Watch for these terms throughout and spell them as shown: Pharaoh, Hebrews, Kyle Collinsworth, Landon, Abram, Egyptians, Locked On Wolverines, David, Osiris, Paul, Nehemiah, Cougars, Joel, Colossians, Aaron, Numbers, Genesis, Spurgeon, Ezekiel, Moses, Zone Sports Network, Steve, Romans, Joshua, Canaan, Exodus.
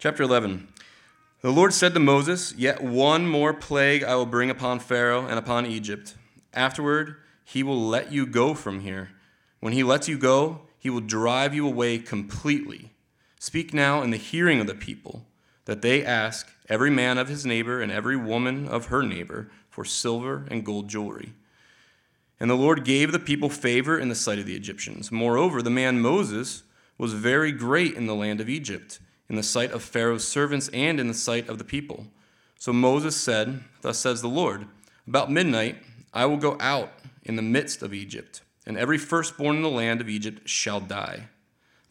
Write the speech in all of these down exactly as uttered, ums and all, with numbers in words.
Chapter eleven. The Lord said to Moses, "Yet one more plague I will bring upon Pharaoh and upon Egypt. Afterward, he will let you go from here. When he lets you go, he will drive you away completely. Speak now in the hearing of the people, that they ask every man of his neighbor and every woman of her neighbor for silver and gold jewelry." And the Lord gave the people favor in the sight of the Egyptians. Moreover, the man Moses was very great in the land of Egypt, in the sight of Pharaoh's servants and in the sight of the people. So Moses said, "Thus says the Lord, about midnight I will go out in the midst of Egypt, and every firstborn in the land of Egypt shall die,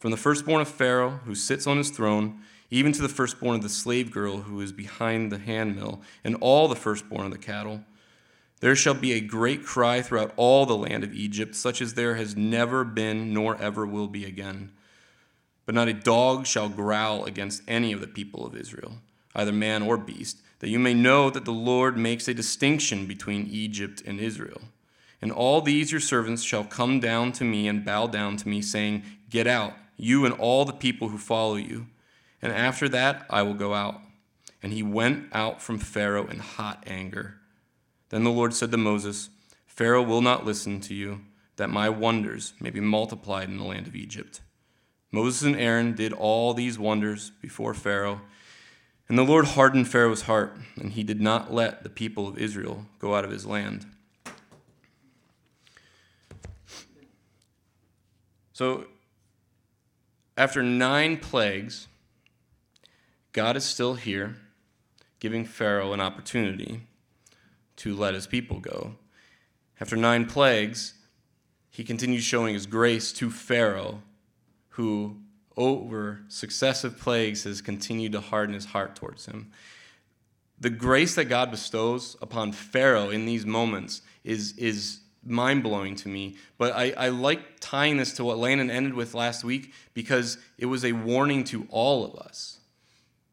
from the firstborn of Pharaoh who sits on his throne, even to the firstborn of the slave girl who is behind the handmill, and all the firstborn of the cattle. There shall be a great cry throughout all the land of Egypt, such as there has never been nor ever will be again. But not a dog shall growl against any of the people of Israel, either man or beast, that you may know that the Lord makes a distinction between Egypt and Israel. And all these your servants shall come down to me and bow down to me, saying, 'Get out, you and all the people who follow you.' And after that I will go out." And he went out from Pharaoh in hot anger. Then the Lord said to Moses, "Pharaoh will not listen to you, that my wonders may be multiplied in the land of Egypt." Moses and Aaron did all these wonders before Pharaoh, and the Lord hardened Pharaoh's heart, and he did not let the people of Israel go out of his land. So, after nine plagues, God is still here, giving Pharaoh an opportunity to let his people go. After nine plagues, he continues showing his grace to Pharaoh, who over successive plagues has continued to harden his heart towards him. The grace that God bestows upon Pharaoh in these moments is, is mind-blowing to me, but I, I like tying this to what Landon ended with last week, because it was a warning to all of us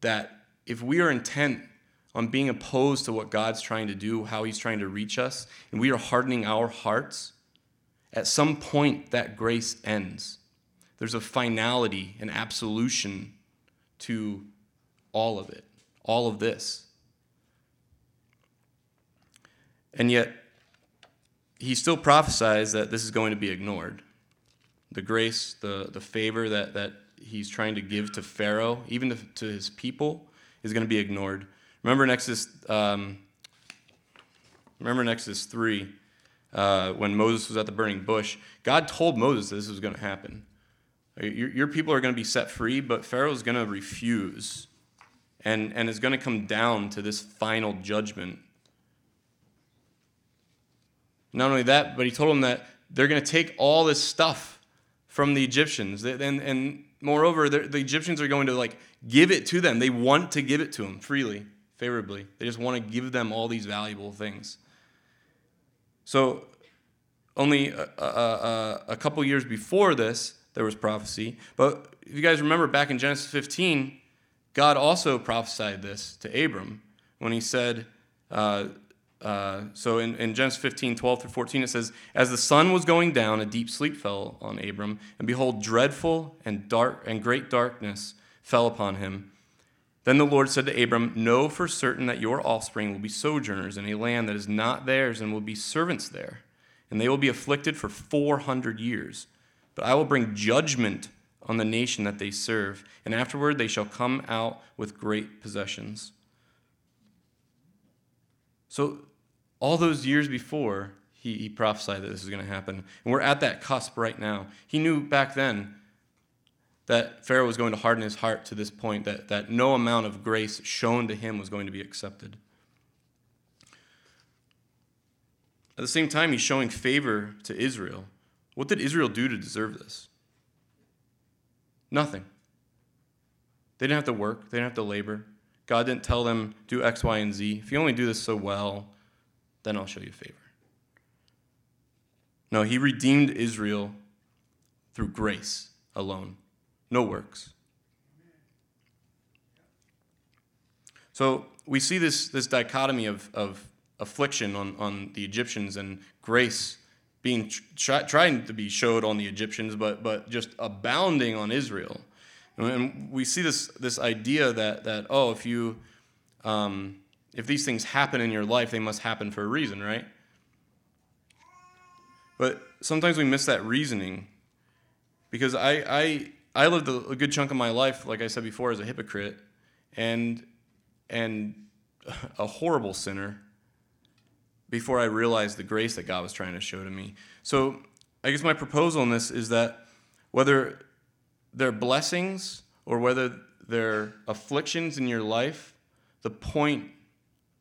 that if we are intent on being opposed to what God's trying to do, how he's trying to reach us, and we are hardening our hearts, at some point that grace ends. There's a finality, an absolution to all of it, all of this. And yet, he still prophesies that this is going to be ignored. The grace, the, the favor that, that he's trying to give to Pharaoh, even to, to his people, is going to be ignored. Remember in Exodus, um, remember in Exodus three, uh, when Moses was at the burning bush, God told Moses that this was going to happen. Your, your people are going to be set free, but Pharaoh is going to refuse, and, and is going to come down to this final judgment. Not only that, but he told them that they're going to take all this stuff from the Egyptians. And, and moreover, the Egyptians are going to like give it to them. They want to give it to them freely, favorably. They just want to give them all these valuable things. So only a, a, a couple years before this, there was prophecy. But if you guys remember back in Genesis fifteen, God also prophesied this to Abram when he said, uh, uh, so in, in Genesis fifteen, twelve through fourteen, it says, "As the sun was going down, a deep sleep fell on Abram, and behold, dreadful and dark and great darkness fell upon him. Then the Lord said to Abram, 'Know for certain that your offspring will be sojourners in a land that is not theirs, and will be servants there, and they will be afflicted for four hundred years. But I will bring judgment on the nation that they serve, and afterward they shall come out with great possessions.'" So all those years before, he, he prophesied that this was going to happen. And we're at that cusp right now. He knew back then that Pharaoh was going to harden his heart to this point, that, that no amount of grace shown to him was going to be accepted. At the same time, he's showing favor to Israel. What did Israel do to deserve this? Nothing. They didn't have to work. They didn't have to labor. God didn't tell them, do X, Y, and Z. If you only do this so well, then I'll show you favor. No, he redeemed Israel through grace alone. No works. So we see this, this dichotomy of, of affliction on, on the Egyptians and grace being try, trying to be showed on the Egyptians, but but just abounding on Israel. And we see this this idea that that oh, if you um, if these things happen in your life, they must happen for a reason, right? But sometimes we miss that reasoning, because I I I lived a good chunk of my life, like I said before, as a hypocrite, and and a horrible sinner, before I realized the grace that God was trying to show to me. So I guess my proposal on this is that whether they're blessings or whether they're afflictions in your life, the point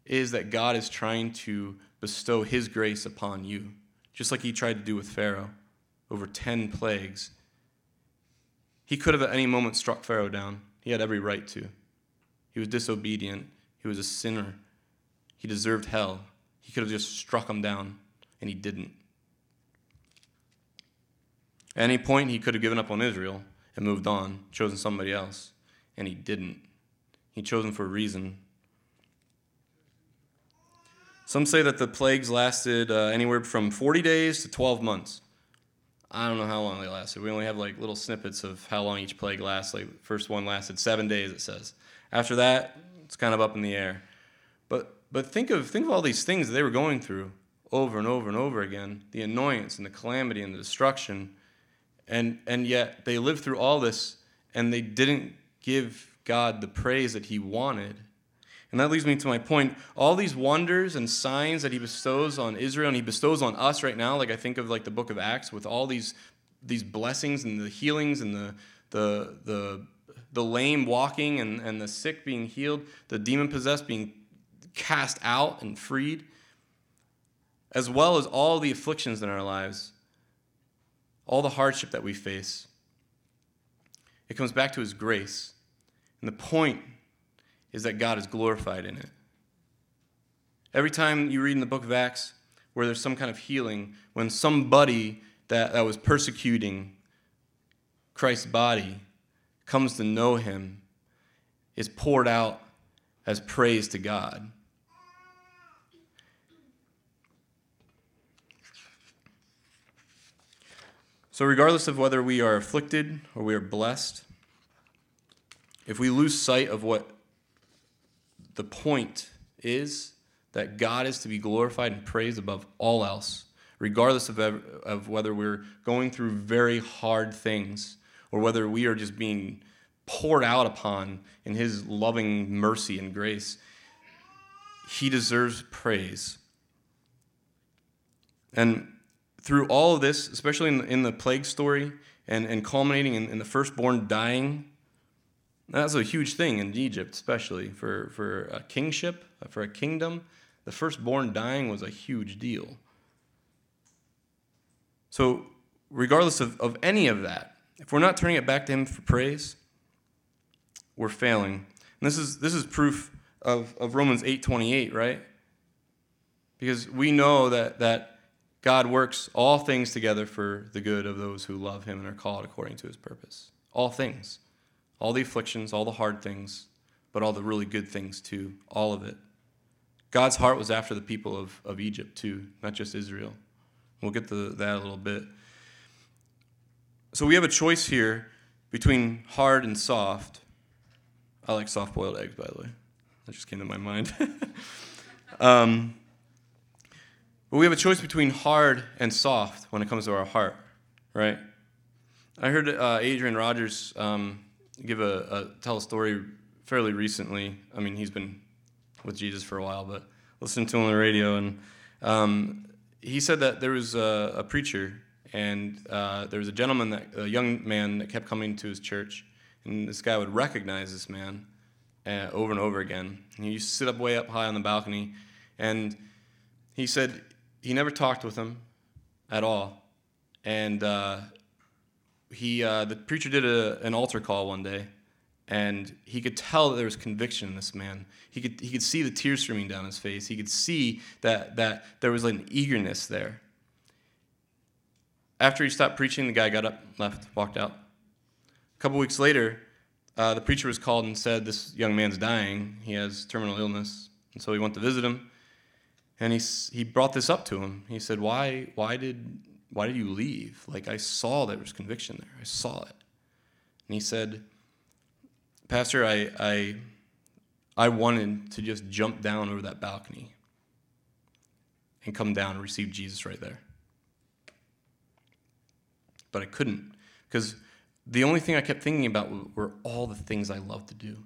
is that God is trying to bestow his grace upon you, just like he tried to do with Pharaoh over ten plagues. He could have at any moment struck Pharaoh down. He had every right to. He was disobedient. He was a sinner. He deserved hell. He could have just struck him down, and he didn't. At any point, he could have given up on Israel and moved on, chosen somebody else, and he didn't. He chose them for a reason. Some say that the plagues lasted uh, anywhere from forty days to twelve months. I don't know how long they lasted. We only have like little snippets of how long each plague lasts. Like the first one lasted seven days, it says. After that, it's kind of up in the air. But But think of think of all these things that they were going through over and over and over again, the annoyance and the calamity and the destruction, and and yet they lived through all this and they didn't give God the praise that he wanted. And that leads me to my point. All these wonders and signs that he bestows on Israel and he bestows on us right now, like I think of like the book of Acts with all these these blessings and the healings and the the the the lame walking and, and the sick being healed, the demon-possessed being cast out and freed, as well as all the afflictions in our lives, all the hardship that we face. It comes back to his grace. And the point is that God is glorified in it. Every time you read in the book of Acts where there's some kind of healing, when somebody that, that was persecuting Christ's body comes to know him, is poured out as praise to God. So regardless of whether we are afflicted or we are blessed, if we lose sight of what the point is, that God is to be glorified and praised above all else, regardless of, ever, of whether we're going through very hard things or whether we are just being poured out upon in his loving mercy and grace, he deserves praise. And through all of this, especially in the, in the plague story and, and culminating in, in the firstborn dying, that's a huge thing in Egypt, especially for, for a kingship, for a kingdom. The firstborn dying was a huge deal. So regardless of, of any of that, if we're not turning it back to him for praise, we're failing. And this is this is proof of, of Romans eight twenty-eight, right? Because we know that that God works all things together for the good of those who love him and are called according to his purpose. All things. All the afflictions, all the hard things, but all the really good things too. All of it. God's heart was after the people of, of Egypt too, not just Israel. We'll get to that a little bit. So we have a choice here between hard and soft. I like soft-boiled eggs, by the way. That just came to my mind. um... But we have a choice between hard and soft when it comes to our heart, right? I heard uh, Adrian Rogers um, give a, a tell a story fairly recently. I mean, he's been with Jesus for a while, but listened to him on the radio, and um, he said that there was a, a preacher, and uh, there was a gentleman, that, a young man that kept coming to his church, and this guy would recognize this man uh, over and over again. And he used to sit up way up high on the balcony, and he said he never talked with him at all. And uh, he, uh, the preacher did a, an altar call one day, and he could tell that there was conviction in this man. He could he could see the tears streaming down his face. He could see that that there was like an eagerness there. After he stopped preaching, the guy got up, left, walked out. A couple weeks later, uh, the preacher was called and said, this young man's dying. He has terminal illness. And so he went to visit him. And he he brought this up to him. He said, "Why why did why did you leave? Like I saw there was conviction there. I saw it." And he said, Pastor, I, I I wanted to just jump down over that balcony and come down and receive Jesus right there. But I couldn't, because the only thing I kept thinking about were all the things I loved to do,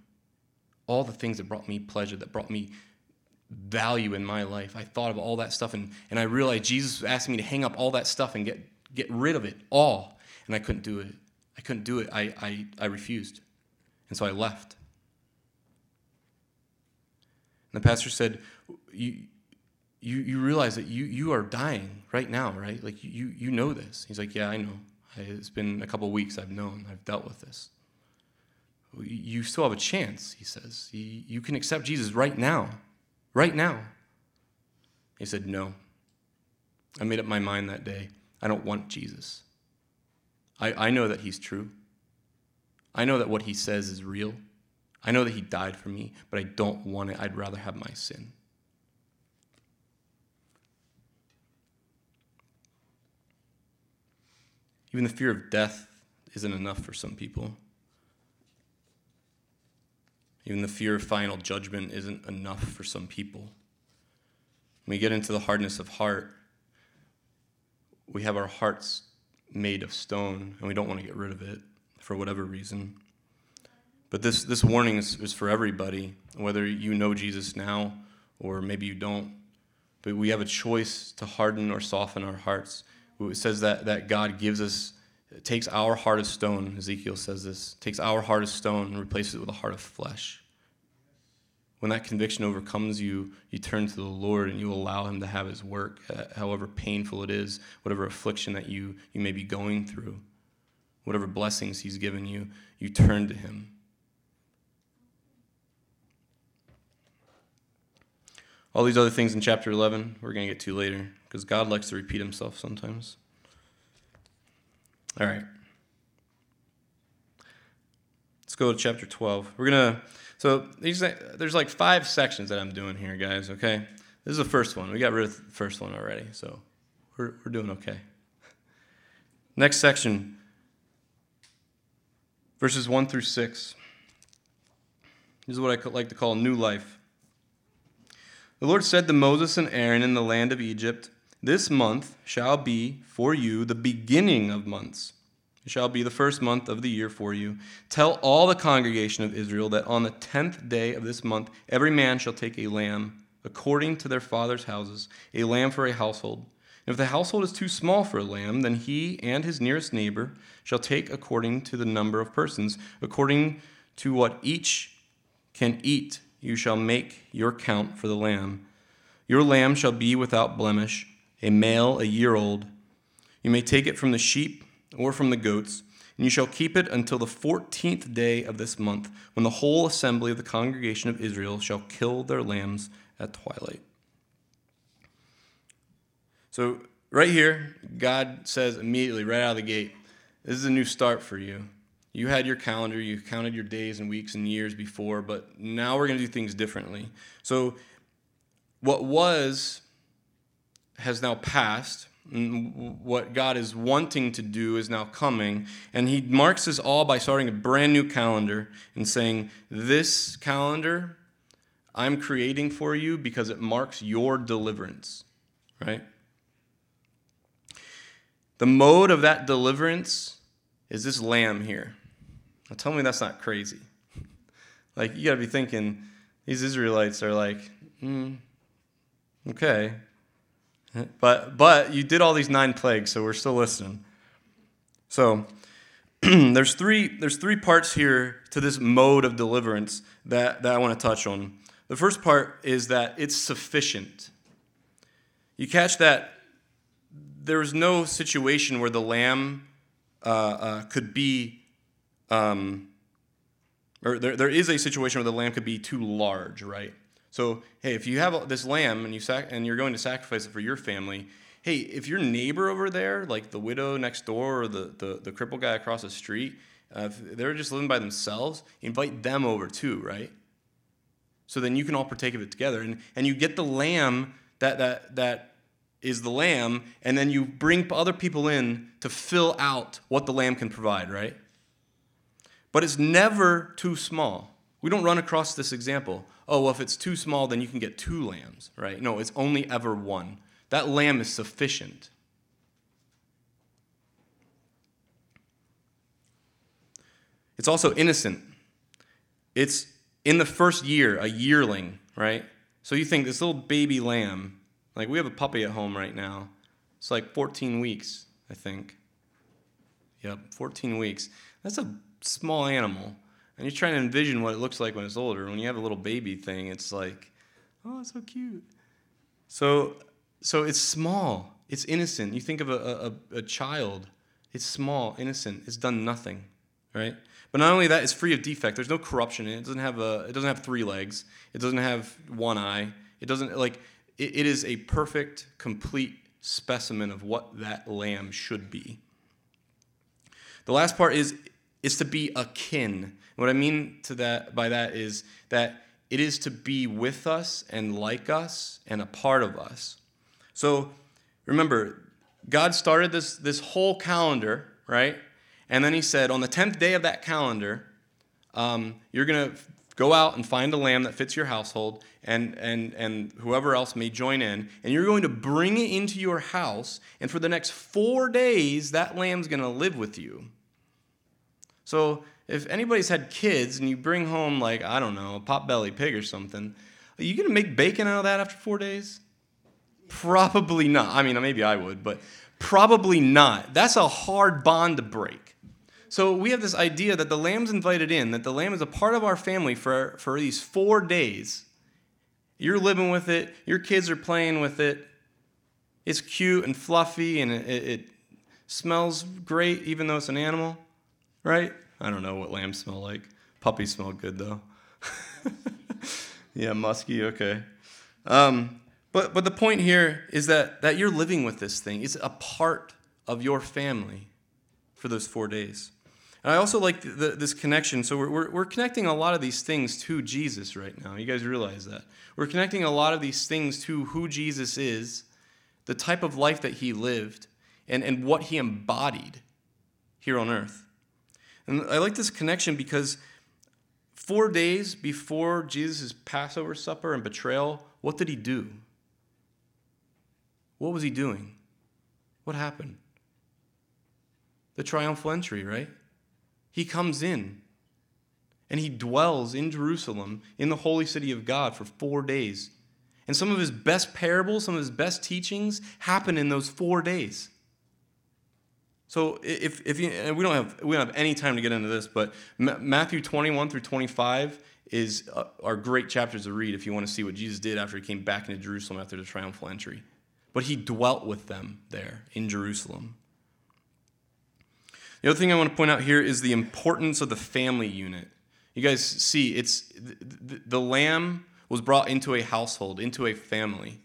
all the things that brought me pleasure, that brought me value in my life. I thought of all that stuff, and, and I realized Jesus was asking me to hang up all that stuff and get, get rid of it all, and I couldn't do it. I couldn't do it. I, I, I refused, and so I left. And the pastor said, you you, you realize that you, you are dying right now, right? Like, you, you know this. He's like, yeah, I know. I, it's been a couple of weeks. I've known. I've dealt with this. You still have a chance, he says. You, you can accept Jesus right now. Right now. He said, no. I made up my mind that day. I don't want Jesus. I, I know that he's true. I know that what he says is real. I know that he died for me, but I don't want it. I'd rather have my sin. Even the fear of death isn't enough for some people. Even the fear of final judgment isn't enough for some people. When we get into the hardness of heart, we have our hearts made of stone, and we don't want to get rid of it for whatever reason. But this, this warning is, is for everybody, whether you know Jesus now or maybe you don't. But we have a choice to harden or soften our hearts. It says that, that God gives us, takes our heart of stone, Ezekiel says this, takes our heart of stone and replaces it with a heart of flesh. When that conviction overcomes you, you turn to the Lord and you allow him to have his work, however painful it is, whatever affliction that you, you may be going through, whatever blessings he's given you, you turn to him. All these other things in chapter eleven, we're going to get to later, because God likes to repeat himself sometimes. All right. Let's go to chapter twelve. We're going to, so these, there's like five sections that I'm doing here, guys, okay? This is the first one. We got rid of the first one already, so we're we're doing okay. Next section, verses one through six. This is what I like to call new life. The Lord said to Moses and Aaron in the land of Egypt, this month shall be for you the beginning of months. It shall be the first month of the year for you. Tell all the congregation of Israel that on the tenth day of this month, every man shall take a lamb according to their father's houses, a lamb for a household. And if the household is too small for a lamb, then he and his nearest neighbor shall take according to the number of persons, according to what each can eat. You shall make your count for the lamb. Your lamb shall be without blemish, a male a year old. You may take it from the sheep or from the goats, and you shall keep it until the fourteenth day of this month, when the whole assembly of the congregation of Israel shall kill their lambs at twilight. So right here, God says immediately, right out of the gate, this is a new start for you. You had your calendar, you counted your days and weeks and years before, but now we're going to do things differently. So what was has now passed, and what God is wanting to do is now coming, and he marks this all by starting a brand new calendar and saying, this calendar I'm creating for you because it marks your deliverance, right? The mode of that deliverance is this lamb here. Now tell me that's not crazy. Like, you got to be thinking, these Israelites are like, mm, okay. But but you did all these nine plagues, so we're still listening. So there's three there's three parts here to this mode of deliverance that, that I want to touch on. The first part is that it's sufficient. You catch that there's no situation where the lamb uh, uh, could be... Um, or there there is a situation where the lamb could be too large, right? So, hey, if you have this lamb and, you sac- and you're going to sacrifice it for your family, hey, if your neighbor over there, like the widow next door or the, the, the crippled guy across the street, uh, if they're just living by themselves, invite them over too, right? So then you can all partake of it together. And, and you get the lamb that, that that is the lamb, and then you bring other people in to fill out what the lamb can provide, right? But it's never too small. We don't run across this example. Oh, well, if it's too small, then you can get two lambs, right? No, it's only ever one. That lamb is sufficient. It's also innocent. It's in the first year, a yearling, right? So you think this little baby lamb, like we have a puppy at home right now. It's like fourteen weeks, I think. Yep, fourteen weeks. That's a small animal. And you're trying to envision what it looks like when it's older. When you have a little baby thing, it's like, oh, it's so cute. So so it's small. It's innocent. You think of a, a, a child. It's small, innocent. It's done nothing, right? But not only that, it's free of defect. There's no corruption in it. It doesn't have a, it doesn't have three legs. It doesn't have one eye. It doesn't, like, it, it is a perfect, complete specimen of what that lamb should be. The last part is, is to be akin. What I mean to that by that is that it is to be with us and like us and a part of us. So remember, God started this, this whole calendar, right? And then he said, on the tenth day of that calendar, um, you're going to go out and find a lamb that fits your household, and, and, and whoever else may join in, and you're going to bring it into your house, and for the next four days, that lamb's going to live with you. So if anybody's had kids and you bring home, like, I don't know, a potbelly pig or something, are you going to make bacon out of that after four days? Probably not. I mean, maybe I would, but probably not. That's a hard bond to break. So we have this idea that the lamb's invited in, that the lamb is a part of our family for, for these four days. You're living with it. Your kids are playing with it. It's cute and fluffy, and it, it smells great, even though it's an animal, right? I don't know what lambs smell like. Puppies smell good, though. Yeah, musky, okay. Um, but but the point here is that, that you're living with this thing. It's a part of your family for those four days. And I also like the, the, this connection. So we're, we're, we're connecting a lot of these things to Jesus right now. You guys realize that. We're connecting a lot of these things to who Jesus is, the type of life that he lived, and, and what he embodied here on earth. And I like this connection because four days before Jesus' Passover supper and betrayal, what did he do? What was he doing? What happened? The triumphal entry, right? He comes in, and he dwells in Jerusalem, in the holy city of God, for four days. And some of his best parables, some of his best teachings happen in those four days. So if if you, and we don't have we don't have any time to get into this, but Matthew twenty-one through twenty-five is uh, are great chapters to read if you want to see what Jesus did after he came back into Jerusalem after the triumphal entry. But he dwelt with them there in Jerusalem. The other thing I want to point out here is the importance of the family unit. You guys see, it's the, the, the lamb was brought into a household, into a family.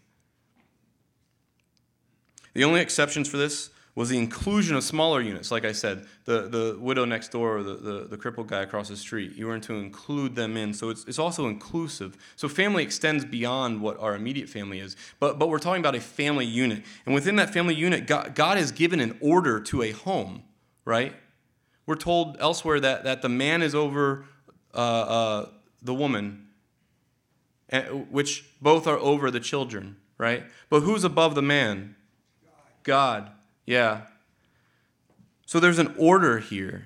The only exceptions for this was the inclusion of smaller units. Like I said, the, the widow next door or the, the, the crippled guy across the street, you weren't to include them in. So it's, it's also inclusive. So family extends beyond what our immediate family is. But, but we're talking about a family unit. And within that family unit, God, God has given an order to a home. Right? We're told elsewhere that, that the man is over uh, uh, the woman, which both are over the children, right? But who's above the man? God. Yeah. So there's an order here.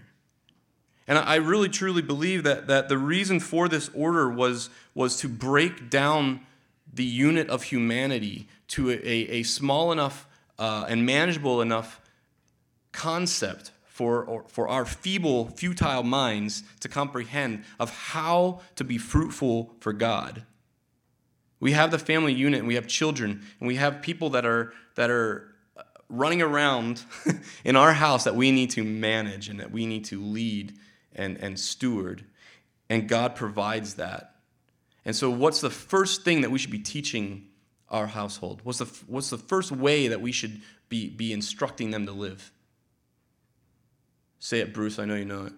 And I really truly believe that, that the reason for this order was, was to break down the unit of humanity to a, a small enough uh, and manageable enough concept For, or, for our feeble, futile minds to comprehend of how to be fruitful for God. We have the family unit, and we have children, and we have people that are that are running around in our house that we need to manage and that we need to lead and, and steward, and God provides that. And so what's the first thing that we should be teaching our household? What's the, what's the first way that we should be, be instructing them to live? Say it, Bruce. I know you know it.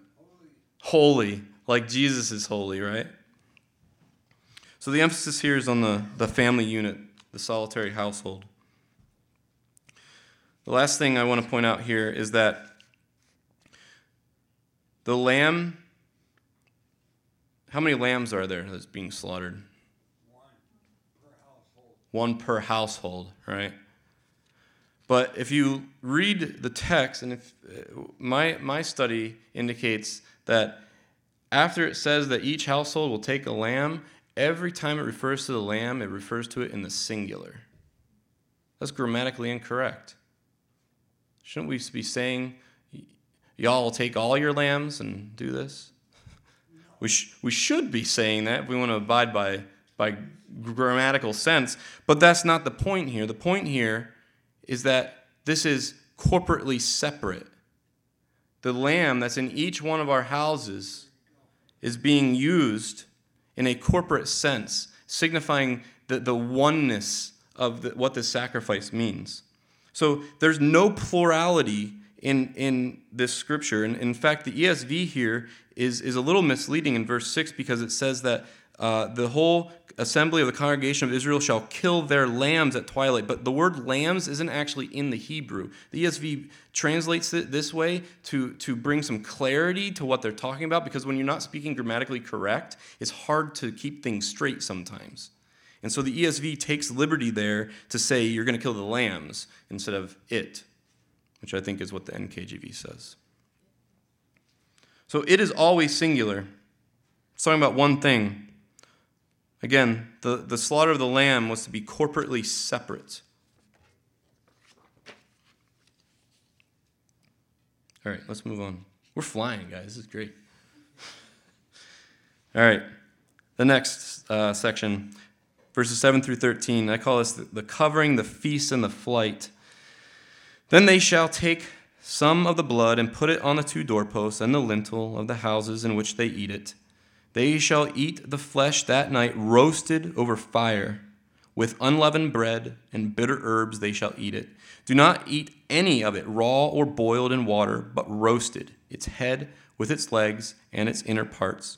Holy. Holy. Like Jesus is holy, right? So the emphasis here is on the, the family unit, the solitary household. The last thing I want to point out here is that the lamb How many lambs are there that's being slaughtered? One per household. One per household, right? But if you read the text, and if my my study indicates that after it says that each household will take a lamb, every time it refers to the lamb, it refers to it in the singular. That's grammatically incorrect. Shouldn't we be saying, y'all will take all your lambs and do this? No. We sh- we should be saying that if we want to abide by by grammatical sense, but that's not the point here. The point here is that this is corporately separate. The lamb that's in each one of our houses is being used in a corporate sense, signifying the, the oneness of the, what the sacrifice means. So there's no plurality in, in this scripture. And in fact, the E S V here is, is a little misleading in verse six, because it says that uh, the whole assembly of the congregation of Israel shall kill their lambs at twilight. But the word lambs isn't actually in the Hebrew. The E S V translates it this way to, to bring some clarity to what they're talking about, because when you're not speaking grammatically correct, it's hard to keep things straight sometimes. And so the E S V takes liberty there to say you're going to kill the lambs instead of it, which I think is what the N K J V says. So it is always singular. It's talking about one thing. Again, the, the slaughter of the lamb was to be corporately separate. All right, let's move on. We're flying, guys. This is great. All right, the next uh, section, verses seven through thirteen. I call this the covering, the feast, and the flight. Then they shall take some of the blood and put it on the two doorposts and the lintel of the houses in which they eat it. They shall eat the flesh that night roasted over fire. With unleavened bread and bitter herbs they shall eat it. Do not eat any of it raw or boiled in water, but roasted, its head with its legs and its inner parts.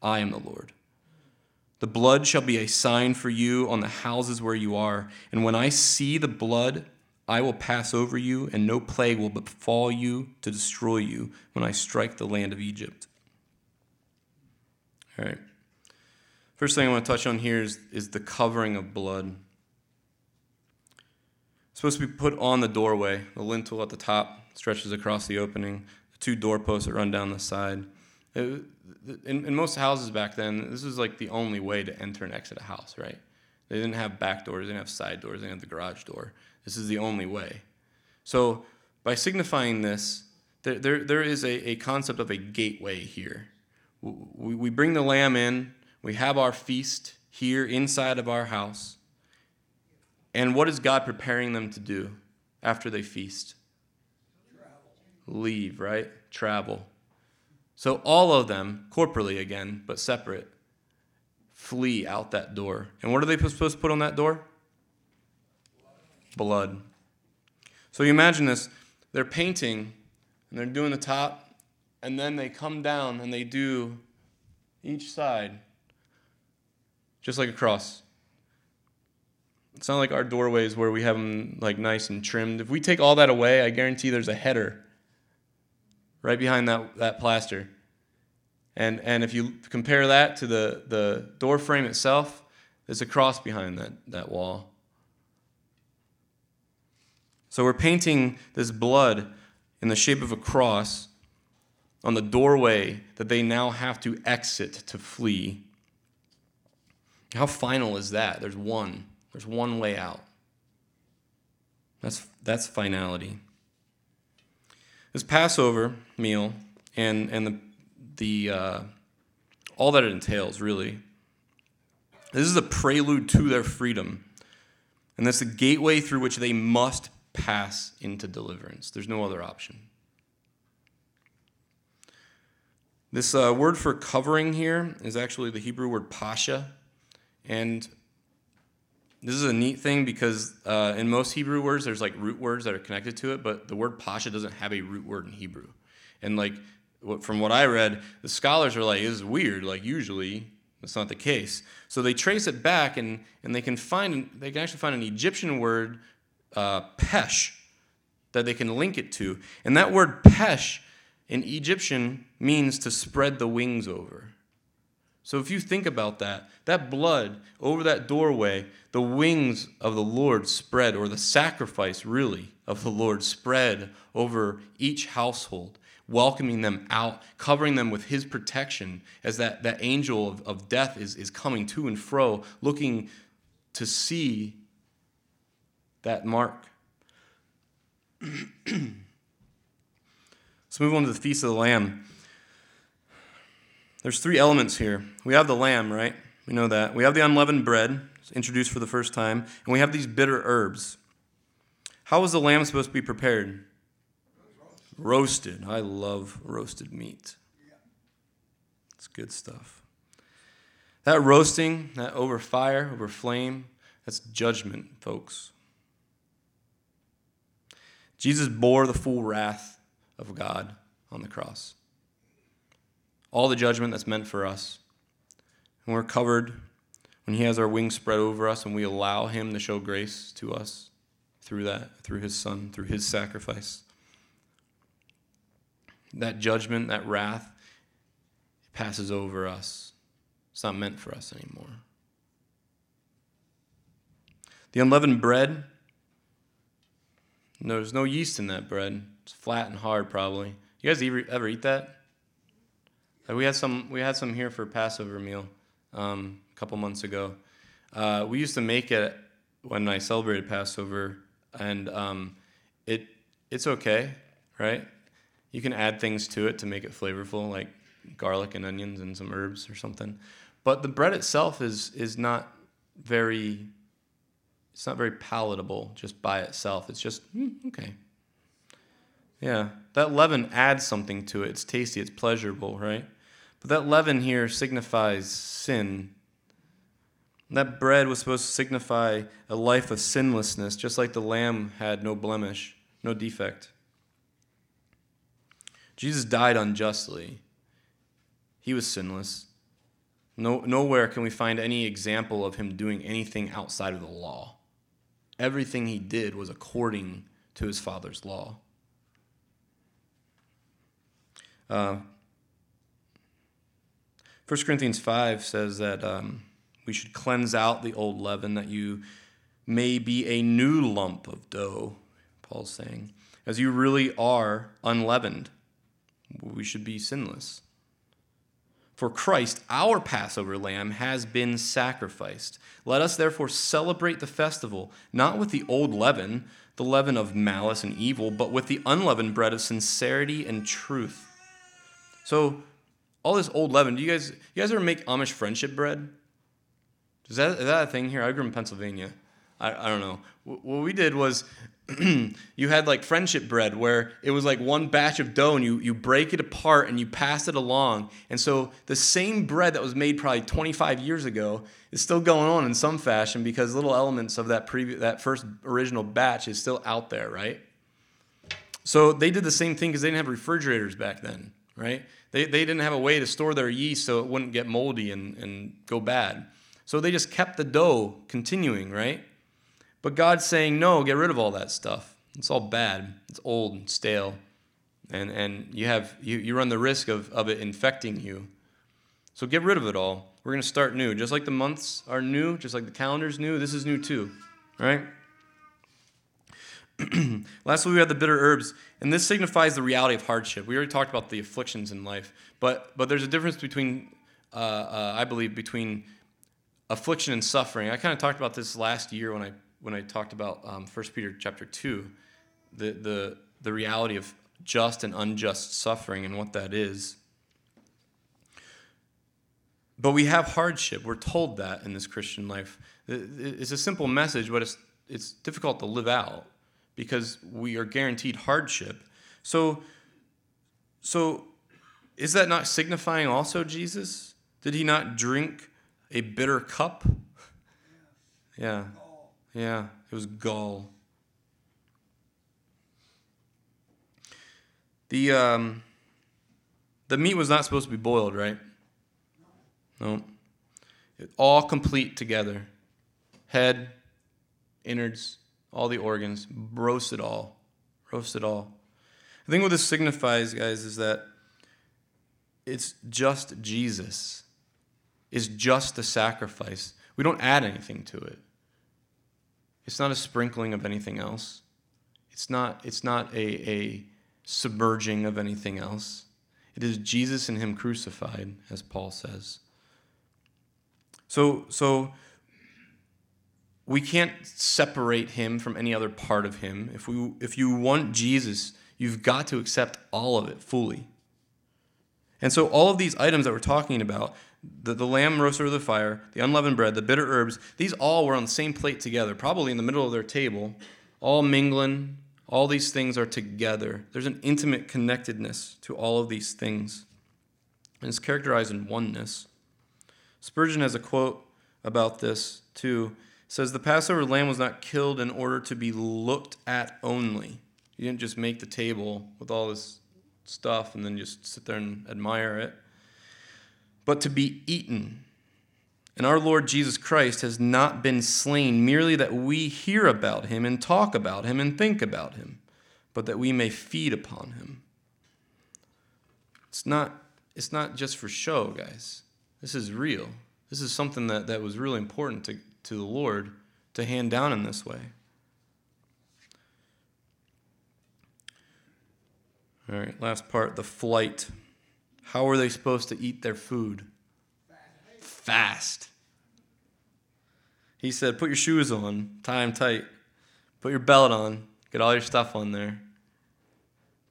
I am the Lord. The blood shall be a sign for you on the houses where you are, and when I see the blood, I will pass over you, and no plague will befall you to destroy you when I strike the land of Egypt. All right. First thing I want to touch on here is, is the covering of blood. It's supposed to be put on the doorway. The lintel at the top stretches across the opening. The two doorposts that run down the side. It, in, in most houses back then, this was like the only way to enter and exit a house, right? They didn't have back doors. They didn't have side doors. They didn't have the garage door. This is the only way. So by signifying this, there there, there is a, a concept of a gateway here. We bring the lamb in, we have our feast here inside of our house, and what is God preparing them to do after they feast? Travel. Leave, right? Travel. So all of them, corporately again, but separate, flee out that door. And what are they supposed to put on that door? Blood. Blood. So you imagine this, they're painting, and they're doing the top, and then they come down and they do each side, just like a cross. It's not like our doorways where we have them like nice and trimmed. If we take all that away, I guarantee there's a header right behind that, that plaster. And and if you compare that to the, the door frame itself, there's a cross behind that, that wall. So we're painting this blood in the shape of a cross on the doorway that they now have to exit to flee. How final is that? There's one. There's one way out. That's that's finality. This Passover meal and and the the uh, all that it entails, really. This is a prelude to their freedom, and that's the gateway through which they must pass into deliverance. There's no other option. This uh, word for covering here is actually the Hebrew word pasha. And this is a neat thing because uh, in most Hebrew words, there's like root words that are connected to it, but the word pasha doesn't have a root word in Hebrew. And like from what I read, the scholars are like, this is weird. Like usually that's not the case. So they trace it back and, and they can find, they can actually find an Egyptian word, uh, pesh, that they can link it to. And that word pesh in Egyptian means to spread the wings over. So if you think about that, that blood over that doorway, the wings of the Lord spread, or the sacrifice, really, of the Lord spread over each household, welcoming them out, covering them with his protection as that, that angel of, of death is, is coming to and fro, looking to see that mark. Let's move on to the Feast of the Lamb. There's three elements here. We have the lamb, right? We know that. We have the unleavened bread, introduced for the first time, and we have these bitter herbs. How was the lamb supposed to be prepared? Roasted. I love roasted meat. It's good stuff. That roasting, that over fire, over flame, that's judgment, folks. Jesus bore the full wrath of God on the cross. All the judgment that's meant for us. And we're covered when he has our wings spread over us and we allow him to show grace to us through that, through his son, through his sacrifice. That judgment, that wrath, it passes over us. It's not meant for us anymore. The unleavened bread, no, there's no yeast in that bread. It's flat and hard probably. You guys ever, ever eat that? We had some. We had some here for Passover meal um, a couple months ago. Uh, we used to make it when I celebrated Passover, and um, it it's okay, right? You can add things to it to make it flavorful, like garlic and onions and some herbs or something. But the bread itself is is not very. It's not very palatable just by itself. It's just mm, okay. Yeah, that leaven adds something to it. It's tasty. It's pleasurable, right? But that leaven here signifies sin. That bread was supposed to signify a life of sinlessness, just like the lamb had no blemish, no defect. Jesus died unjustly. He was sinless. No, nowhere can we find any example of him doing anything outside of the law. Everything he did was according to his Father's law. Uh, First Corinthians five says that um, we should cleanse out the old leaven, that you may be a new lump of dough, Paul's saying, as you really are unleavened. We should be sinless. For Christ, our Passover lamb, has been sacrificed. Let us therefore celebrate the festival, not with the old leaven, the leaven of malice and evil, but with the unleavened bread of sincerity and truth. So, all this old leaven. Do you guys, you guys ever make Amish friendship bread? Is that, is that a thing here? I grew up in Pennsylvania. I, I don't know. W- what we did was, you had like friendship bread where it was like one batch of dough, and you you break it apart and you pass it along. And so the same bread that was made probably twenty-five years ago is still going on in some fashion because little elements of that previous, that first original batch is still out there, right? So they did the same thing because they didn't have refrigerators back then. Right? They they didn't have a way to store their yeast so it wouldn't get moldy and, and go bad. So they just kept the dough continuing, right? But God's saying, no, get rid of all that stuff. It's all bad. It's old and stale. And and you have you, you run the risk of, of it infecting you. So get rid of it all. We're going to start new. Just like the months are new, just like the calendar's new, this is new too. Right? Lastly, we have the bitter herbs, and this signifies the reality of hardship. We already talked about the afflictions in life, but but there's a difference between, uh, uh, I believe, between affliction and suffering. I kind of talked about this last year when I when I talked about um, First Peter chapter two, the the the reality of just and unjust suffering and what that is. But we have hardship. We're told that in this Christian life. It's a simple message, but it's it's difficult to live out, because we are guaranteed hardship. So, so Is that not signifying also Jesus? Did he not drink a bitter cup? Yeah. Yeah, it was gall. The um, the meat was not supposed to be boiled, right? No. It, all complete together. Head, innards, all the organs. Roast it all. Roast it all. I think what this signifies, guys, is that it's just Jesus. It's just the sacrifice. We don't add anything to it. It's not a sprinkling of anything else. It's not, it's not a, a submerging of anything else. It is Jesus and him crucified, as Paul says. So, so we can't separate him from any other part of him. If we, if you want Jesus, you've got to accept all of it fully. And so all of these items that we're talking about, the, the lamb roasted over the fire, the unleavened bread, the bitter herbs, these all were on the same plate together, probably in the middle of their table, all mingling, all these things are together. There's an intimate connectedness to all of these things, and it's characterized in oneness. Spurgeon has a quote about this, too. It says, the Passover lamb was not killed in order to be looked at only. You didn't just make the table with all this stuff and then just sit there and admire it, but to be eaten. And our Lord Jesus Christ has not been slain merely that we hear about him and talk about him and think about him, but that we may feed upon him. It's not, it's not just for show, guys. This is real. This is something that, that was really important to, to the Lord to hand down in this way. All right, last part, the flight. How were they supposed to eat their food? Fast. He said, put your shoes on, tie them tight. Put your belt on, get all your stuff on there.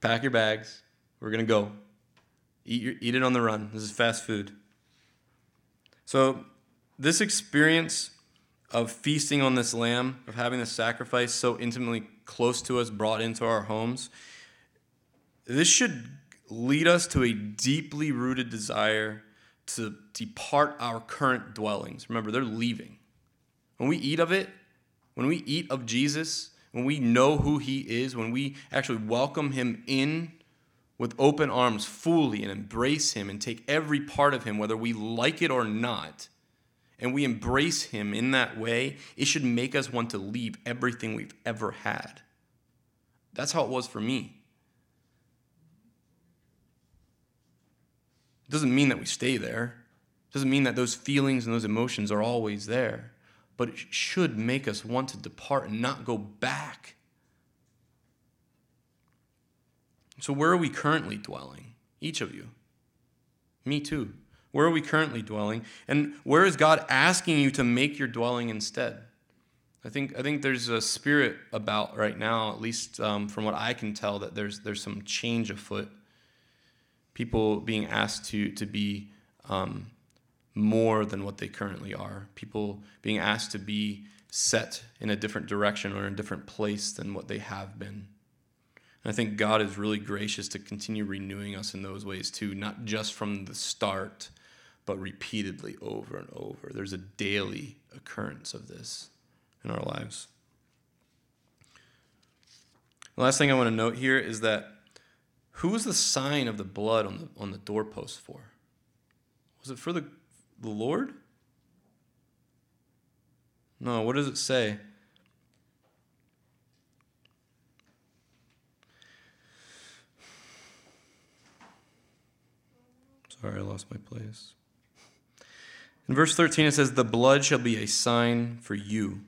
Pack your bags. We're going to go. Eat your, eat it on the run. This is fast food. So this experience of feasting on this lamb, of having this sacrifice so intimately close to us, brought into our homes, this should lead us to a deeply rooted desire to depart our current dwellings. Remember, they're leaving. When we eat of it, when we eat of Jesus, when we know who he is, when we actually welcome him in with open arms fully and embrace him and take every part of him, whether we like it or not, and we embrace him in that way, it should make us want to leave everything we've ever had. That's how it was for me. It doesn't mean that we stay there. It doesn't mean that those feelings and those emotions are always there. But it should make us want to depart and not go back. So where are we currently dwelling? Each of you. Me too. Where are we currently dwelling? And where is God asking you to make your dwelling instead? I think I think there's a spirit about right now, at least um, from what I can tell, that there's there's some change afoot. People being asked to to be um, more than what they currently are. People being asked to be set in a different direction or in a different place than what they have been. And I think God is really gracious to continue renewing us in those ways too, not just from the start, but repeatedly over and over. There's a daily occurrence of this in our lives. The last thing I want to note here is that who was the sign of the blood on the on the doorpost for? Was it for the, the Lord? No, what does it say? Sorry, I lost my place. In verse thirteen, it says, the blood shall be a sign for you.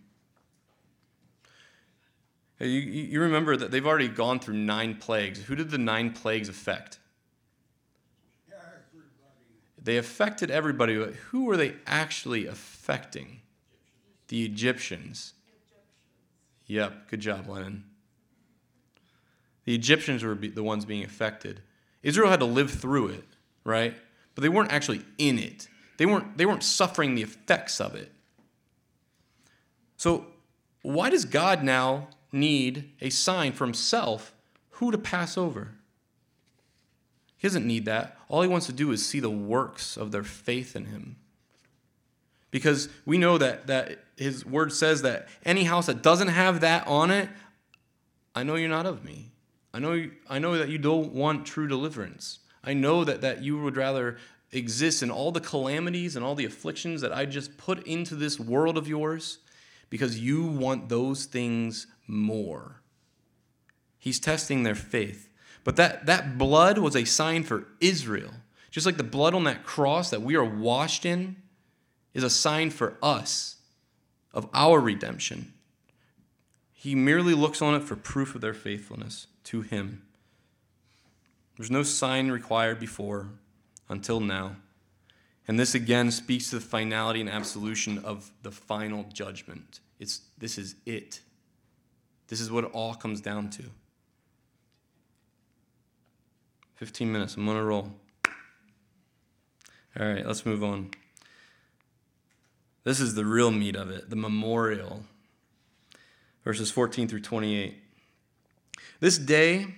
You, you remember that they've already gone through nine plagues. Who did the nine plagues affect? Everybody. They affected everybody, but who were they actually affecting? The Egyptians. The Egyptians. Yep, good job, Lennon. The Egyptians were the ones being affected. Israel had to live through it, right? But they weren't actually in it. They weren't, they weren't suffering the effects of it. So why does God now need a sign for himself who to pass over? He doesn't need that. All he wants to do is see the works of their faith in him. Because we know that, that his word says that any house that doesn't have that on it, I know you're not of me. I know you, I know that you don't want true deliverance. I know that, that you would rather exist in all the calamities and all the afflictions that I just put into this world of yours because you want those things more. He's testing their faith. But that, that blood was a sign for Israel. Just like the blood on that cross that we are washed in is a sign for us of our redemption. He merely looks on it for proof of their faithfulness to him. There's no sign required before until now. And this again speaks to the finality and absolution of the final judgment. It's this is it. This is what it all comes down to. fifteen minutes, I'm on a roll. All right, let's move on. This is the real meat of it, the memorial. Verses fourteen through twenty-eight. This day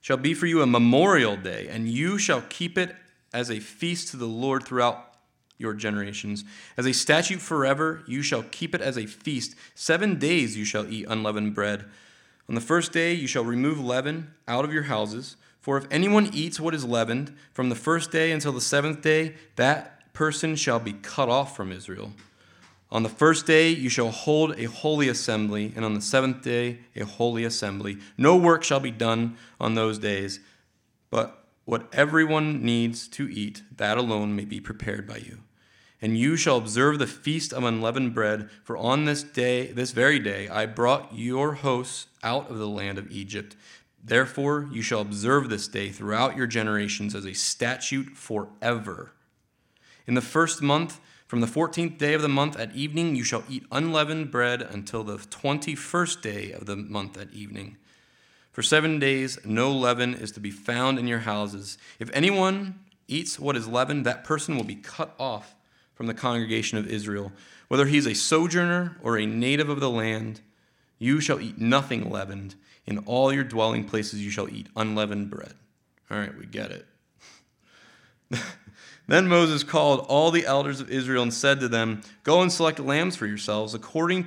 shall be for you a memorial day, and you shall keep it as a feast to the Lord throughout your generations. As a statute forever, you shall keep it as a feast. Seven days you shall eat unleavened bread. On the first day you shall remove leaven out of your houses. For if anyone eats what is leavened, from the first day until the seventh day, that person shall be cut off from Israel. On the first day you shall hold a holy assembly, and on the seventh day a holy assembly. No work shall be done on those days, but what everyone needs to eat, that alone may be prepared by you. And you shall observe the feast of unleavened bread, for on this day, this very day, I brought your hosts out of the land of Egypt. Therefore you shall observe this day throughout your generations as a statute forever. In the first month, from the fourteenth day of the month at evening, you shall eat unleavened bread until the twenty-first day of the month at evening. For seven days, no leaven is to be found in your houses. If anyone eats what is leavened, that person will be cut off from the congregation of Israel. Whether he is a sojourner or a native of the land, you shall eat nothing leavened. In all your dwelling places you shall eat unleavened bread. All right, we get it. Then Moses called all the elders of Israel and said to them, "Go and select lambs for yourselves according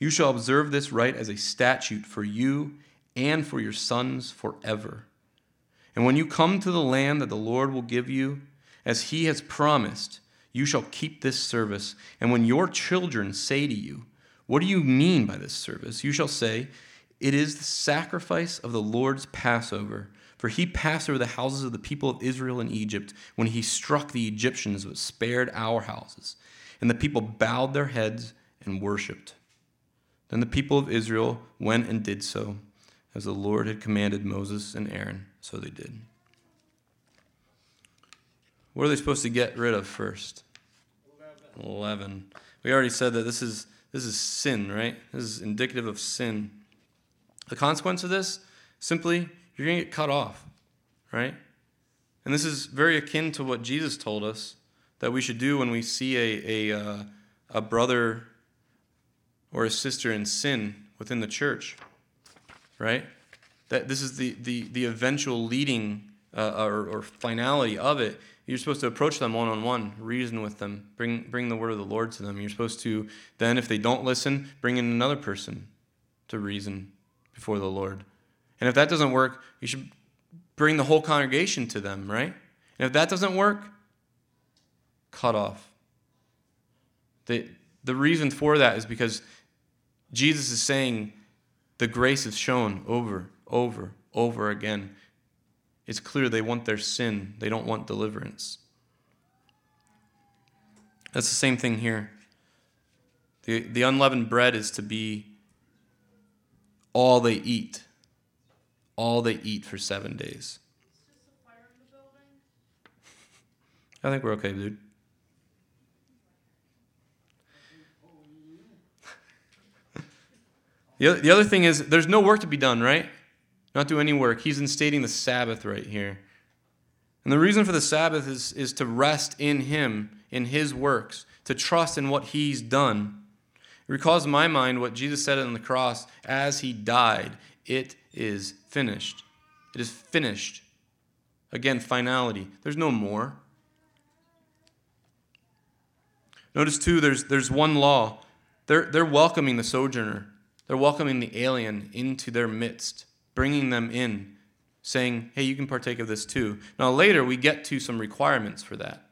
You shall observe this rite as a statute for you and for your sons forever. And when you come to the land that the Lord will give you, as he has promised, you shall keep this service. And when your children say to you, 'What do you mean by this service?' you shall say, 'It is the sacrifice of the Lord's Passover, for he passed over the houses of the people of Israel in Egypt when he struck the Egyptians, but spared our houses.' And the people bowed their heads and worshipped. Then the people of Israel went and did so, as the Lord had commanded Moses and Aaron, so they did." What are they supposed to get rid of first? Eleven. Eleven. We already said that this is this is sin, right? This is indicative of sin. The consequence of this, simply, you're going to get cut off, right? And this is very akin to what Jesus told us that we should do when we see a a, uh, a brother or a sister in sin within the church, right? That this is the the, the eventual leading uh, or, or finality of it. You're supposed to approach them one-on-one, reason with them, bring bring the word of the Lord to them. You're supposed to then, if they don't listen, bring in another person to reason before the Lord. And if that doesn't work, you should bring the whole congregation to them, right? And if that doesn't work, cut off. The, the reason for that is because Jesus is saying the grace is shown over, over, over again. It's clear they want their sin. They don't want deliverance. That's the same thing here. The, the unleavened bread is to be all they eat. All they eat for seven days. It's just a fire in the building. I think we're okay, dude. The other thing is, there's no work to be done, right? Not do any work. He's instating the Sabbath right here. And the reason for the Sabbath is, is to rest in him, in his works, to trust in what he's done. It recalls in my mind what Jesus said on the cross as he died. It is finished. It is finished. Again, finality. There's no more. Notice, too, there's there's one law. They're, they're welcoming the sojourner. They're welcoming the alien into their midst, bringing them in, saying, hey, you can partake of this too. Now, later, we get to some requirements for that.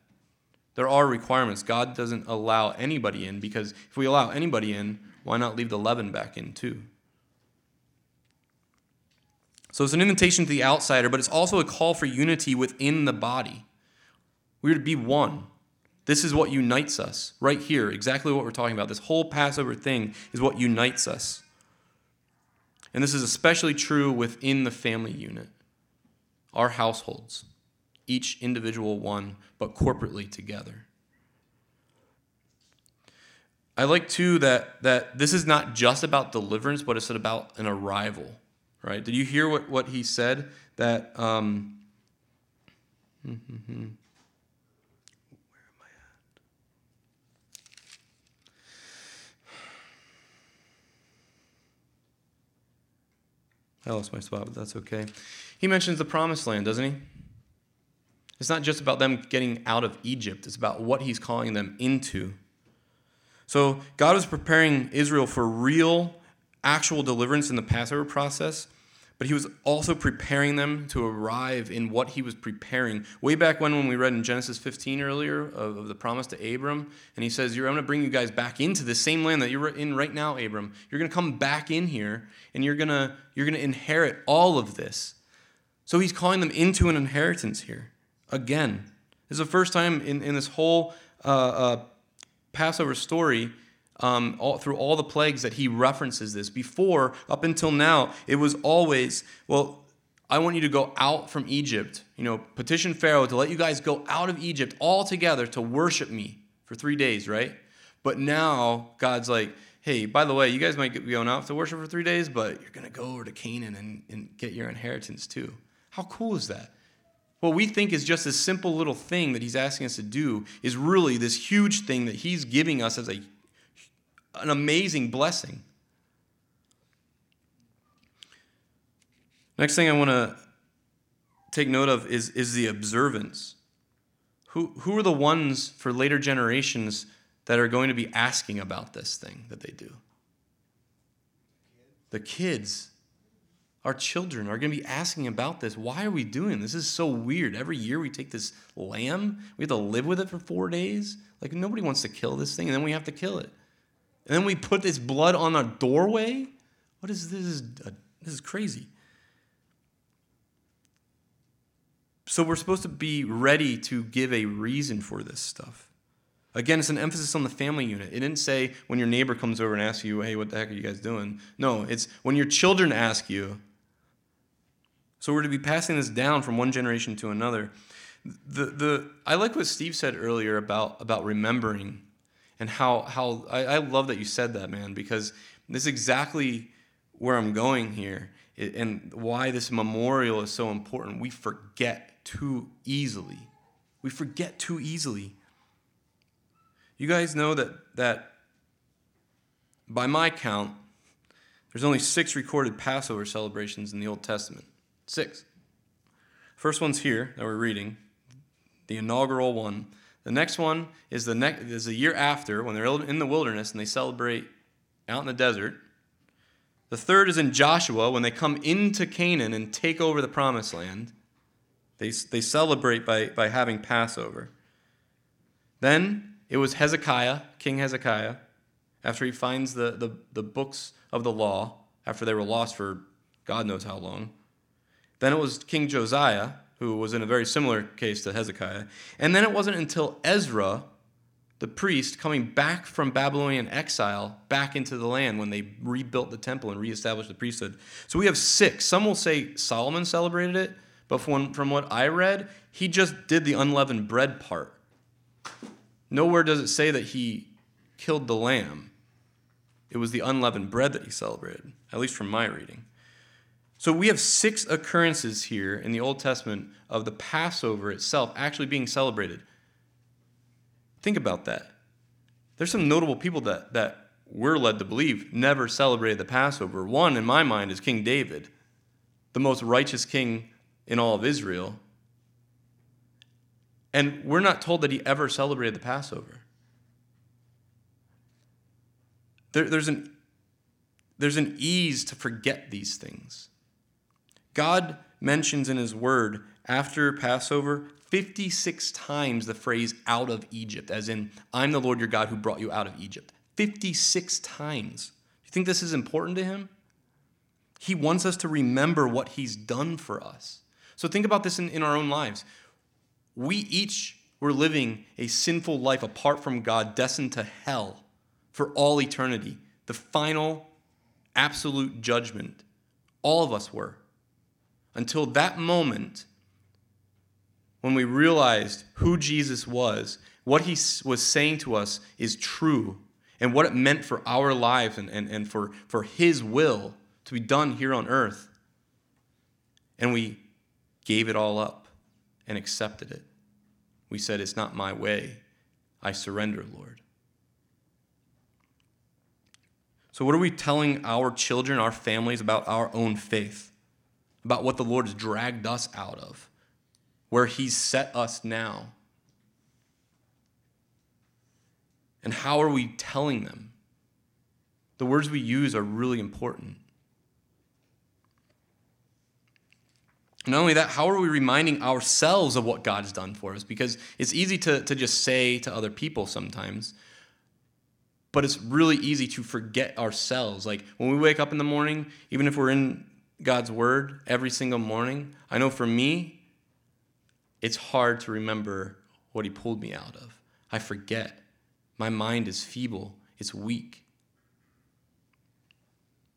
There are requirements. God doesn't allow anybody in, because if we allow anybody in, why not leave the leaven back in too? So it's an invitation to the outsider, but it's also a call for unity within the body. We're to be one. This is what unites us right here, exactly what we're talking about. This whole Passover thing is what unites us. And this is especially true within the family unit, our households, each individual one, but corporately together. I like, too, that, that this is not just about deliverance, but it's about an arrival, right? Did you hear what, what he said? That... Um, mm-hmm. I lost my spot, but that's okay. He mentions the promised land, doesn't he? It's not just about them getting out of Egypt. It's about what he's calling them into. So God was preparing Israel for real, actual deliverance in the Passover process, but he was also preparing them to arrive in what he was preparing. Way back when, when we read in Genesis fifteen earlier of, of the promise to Abram, and he says, I'm going to bring you guys back into the same land that you're in right now, Abram. You're going to come back in here, and you're going to you're going to inherit all of this. So he's calling them into an inheritance here. Again, this is the first time in, in this whole uh, uh, Passover story Um, all, through all the plagues that he references this. Before, up until now, it was always, well, I want you to go out from Egypt. You know, petition Pharaoh to let you guys go out of Egypt all together to worship me for three days, right? But now God's like, hey, by the way, you guys might be going out to worship for three days, but you're going to go over to Canaan and, and get your inheritance too. How cool is that? What we think is just this simple little thing that he's asking us to do is really this huge thing that he's giving us as a an amazing blessing. Next thing I want to take note of is, is the observance. Who, who are the ones for later generations that are going to be asking about this thing that they do? The kids, our children, are going to be asking about this. Why are we doing this? This is so weird. Every year we take this lamb, we have to live with it for four days. Like, nobody wants to kill this thing, and then we have to kill it. And then we put this blood on our doorway? What is this? This is, uh, this is crazy. So we're supposed to be ready to give a reason for this stuff. Again, it's an emphasis on the family unit. It didn't say when your neighbor comes over and asks you, hey, what the heck are you guys doing? No, it's when your children ask you. So we're to be passing this down from one generation to another. The the I like what Steve said earlier about, about remembering. And how, how I, I love that you said that, man, because this is exactly where I'm going here and why this memorial is so important. We forget too easily. We forget too easily. You guys know that, that by my count, there's only six recorded Passover celebrations in the Old Testament. Six. First one's here that we're reading, the inaugural one. The next one is the next is the year after, when they're in the wilderness and they celebrate out in the desert. The third is in Joshua, when they come into Canaan and take over the promised land. They, they celebrate by, by having Passover. Then it was Hezekiah, King Hezekiah, after he finds the, the, the books of the law, after they were lost for God knows how long. Then it was King Josiah, who was in a very similar case to Hezekiah. And then it wasn't until Ezra, the priest, coming back from Babylonian exile back into the land when they rebuilt the temple and reestablished the priesthood. So we have six. Some will say Solomon celebrated it, but from, from what I read, he just did the unleavened bread part. Nowhere does it say that he killed the lamb. It was the unleavened bread that he celebrated, at least from my reading. So we have six occurrences here in the Old Testament of the Passover itself actually being celebrated. Think about that. There's some notable people that, that we're led to believe never celebrated the Passover. One, in my mind, is King David, the most righteous king in all of Israel. And we're not told that he ever celebrated the Passover. There, there's an, there's an ease to forget these things. God mentions in his word, after Passover, fifty-six times the phrase out of Egypt, as in, I'm the Lord your God who brought you out of Egypt. fifty-six times. Do you think this is important to him? He wants us to remember what he's done for us. So think about this in, in our own lives. We each were living a sinful life apart from God, destined to hell for all eternity, the final absolute judgment. All of us were. Until that moment when we realized who Jesus was, what he was saying to us is true, and what it meant for our lives and, and, and for, for his will to be done here on earth. And we gave it all up and accepted it. We said, it's not my way. I surrender, Lord. So what are we telling our children, our families, about our own faith? About what the Lord has dragged us out of? Where he's set us now? And how are we telling them? The words we use are really important. Not only that, how are we reminding ourselves of what God's done for us? Because it's easy to, to just say to other people sometimes, but it's really easy to forget ourselves. Like when we wake up in the morning, even if we're in God's word every single morning, I know for me, it's hard to remember what he pulled me out of. I forget. My mind is feeble. It's weak.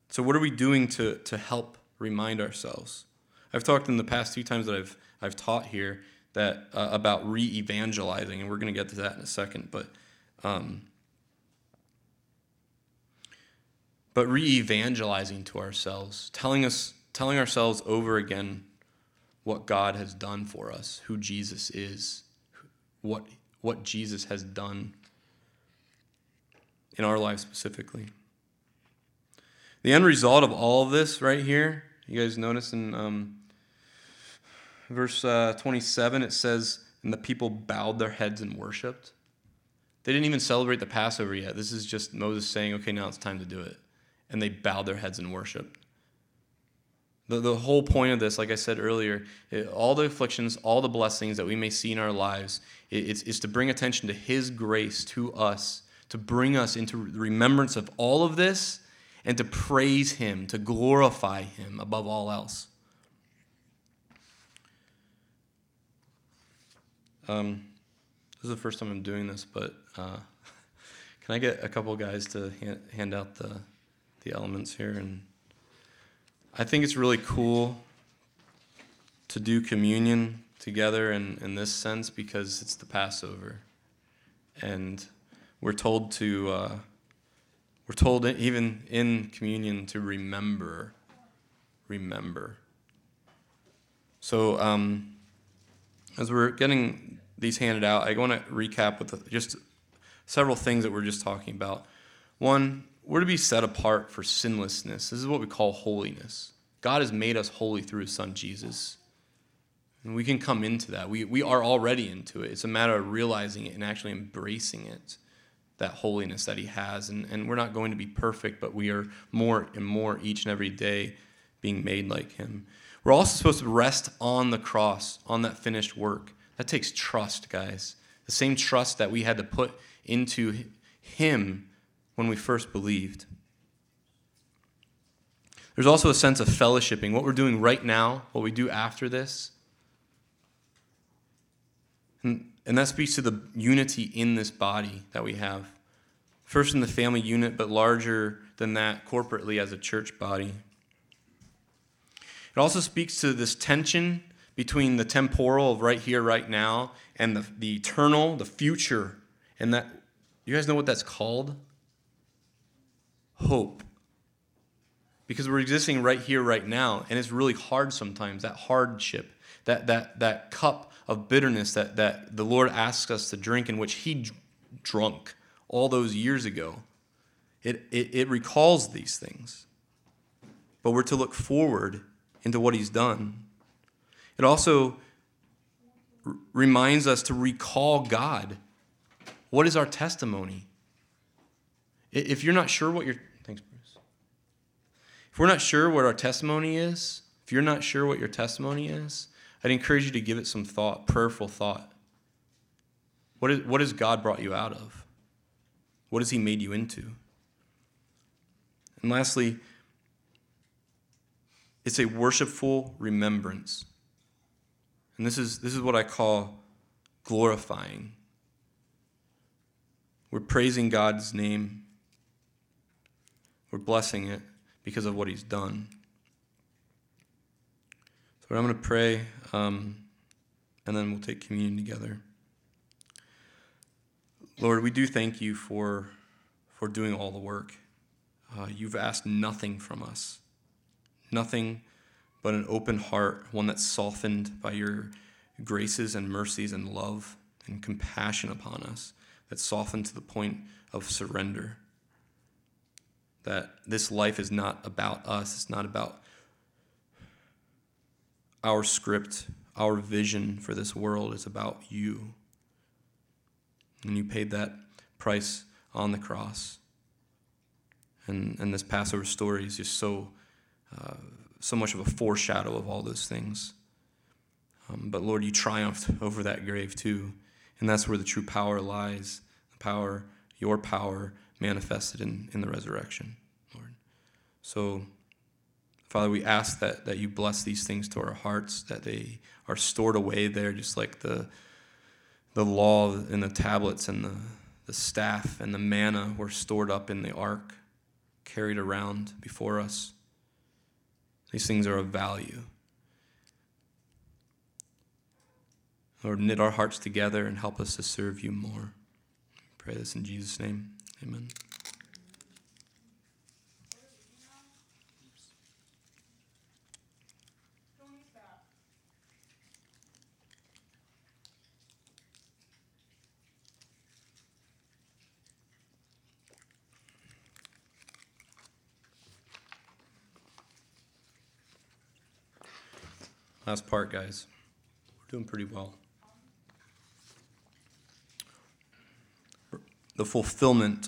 So what are we doing to, to help remind ourselves? I've talked in the past two times that I've I've taught here that uh, about re-evangelizing, and we're going to get to that in a second. But um, but re-evangelizing to ourselves, telling us telling ourselves over again what God has done for us, who Jesus is, what what Jesus has done in our lives specifically. The end result of all of this right here, you guys notice in um, verse uh, twenty-seven, it says, and the people bowed their heads and worshipped. They didn't even celebrate the Passover yet. This is just Moses saying, okay, now it's time to do it. And they bowed their heads and worshipped. The, the whole point of this, like I said earlier, it, all the afflictions, all the blessings that we may see in our lives, it, it's, it's to bring attention to his grace to us, to bring us into remembrance of all of this, and to praise him, to glorify him above all else. Um, this is the first time I'm doing this, but uh, can I get a couple guys to hand, hand out the the elements here? And I think it's really cool to do communion together in, in this sense, because it's the Passover. And we're told to... Uh, We're told even in communion to remember, remember. So um, as we're getting these handed out, I want to recap with just several things that we're just talking about. One, we're to be set apart for sinlessness. This is what we call holiness. God has made us holy through his son Jesus. And we can come into that. We, we are already into it. It's a matter of realizing it and actually embracing it, that holiness that he has. And, and we're not going to be perfect, but we are more and more each and every day being made like him. We're also supposed to rest on the cross, on that finished work. That takes trust, guys. The same trust that we had to put into him when we first believed. There's also a sense of fellowshipping. What we're doing right now, what we do after this. And And that speaks to the unity in this body that we have. First in the family unit, but larger than that corporately as a church body. It also speaks to this tension between the temporal of right here, right now, and the, the eternal, the future, And that, you guys know what that's called? Hope. Because we're existing right here, right now, and it's really hard sometimes, that hardship, that that that cup of bitterness that, that the Lord asks us to drink, in which he drunk all those years ago. It, it, it recalls these things. But we're to look forward into what he's done. It also r- reminds us to recall God. What is our testimony? If you're not sure what your... Thanks, Bruce. If we're not sure what our testimony is, if you're not sure what your testimony is, I'd encourage you to give it some thought, prayerful thought. What is, what has God brought you out of? What has he made you into? And lastly, it's a worshipful remembrance. And this is, this is what I call glorifying. We're praising God's name. We're blessing it because of what he's done. So I'm going to pray, um, and then we'll take communion together. Lord, we do thank you for, for doing all the work. Uh, you've asked nothing from us. Nothing but an open heart, one that's softened by your graces and mercies and love and compassion upon us, that's softened to the point of surrender. That this life is not about us. It's not about our script, our vision for this world. It's about you. And you paid that price on the cross. And, and this Passover story is just so uh, so much of a foreshadow of all those things. Um, but Lord, you triumphed over that grave too, and that's where the true power lies, the power, your power manifested in, in the resurrection, Lord. So, Father, we ask that, that you bless these things to our hearts, that they are stored away there, just like the the law and the tablets and the, the staff and the manna were stored up in the ark, carried around before us. These things are of value. Lord, knit our hearts together and help us to serve you more. I pray this in Jesus' name. Amen. Last part, guys. We're doing pretty well. The fulfillment.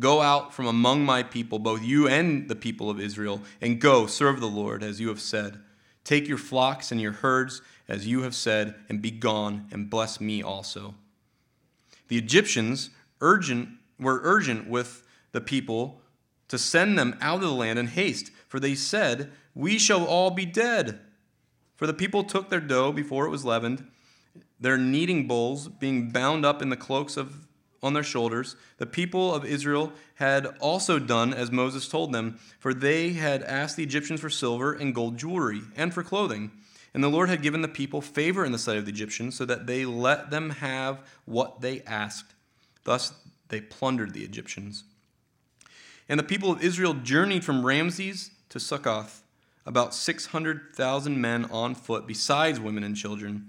go out from among my people, both you and the people of Israel, and go serve the Lord as you have said. Take your flocks and your herds as you have said, and be gone, and bless me also. The Egyptians urgent were urgent with the people to send them out of the land in haste. For they said, We shall all be dead. For the people took their dough before it was leavened, their kneading bowls being bound up in the cloaks of, on their shoulders. The people of Israel had also done as Moses told them, for they had asked the Egyptians for silver and gold jewelry and for clothing. And the Lord had given the people favor in the sight of the Egyptians, so that they let them have what they asked. Thus they plundered the Egyptians. And the people of Israel journeyed from Ramses to Succoth, about six hundred thousand men on foot, besides women and children.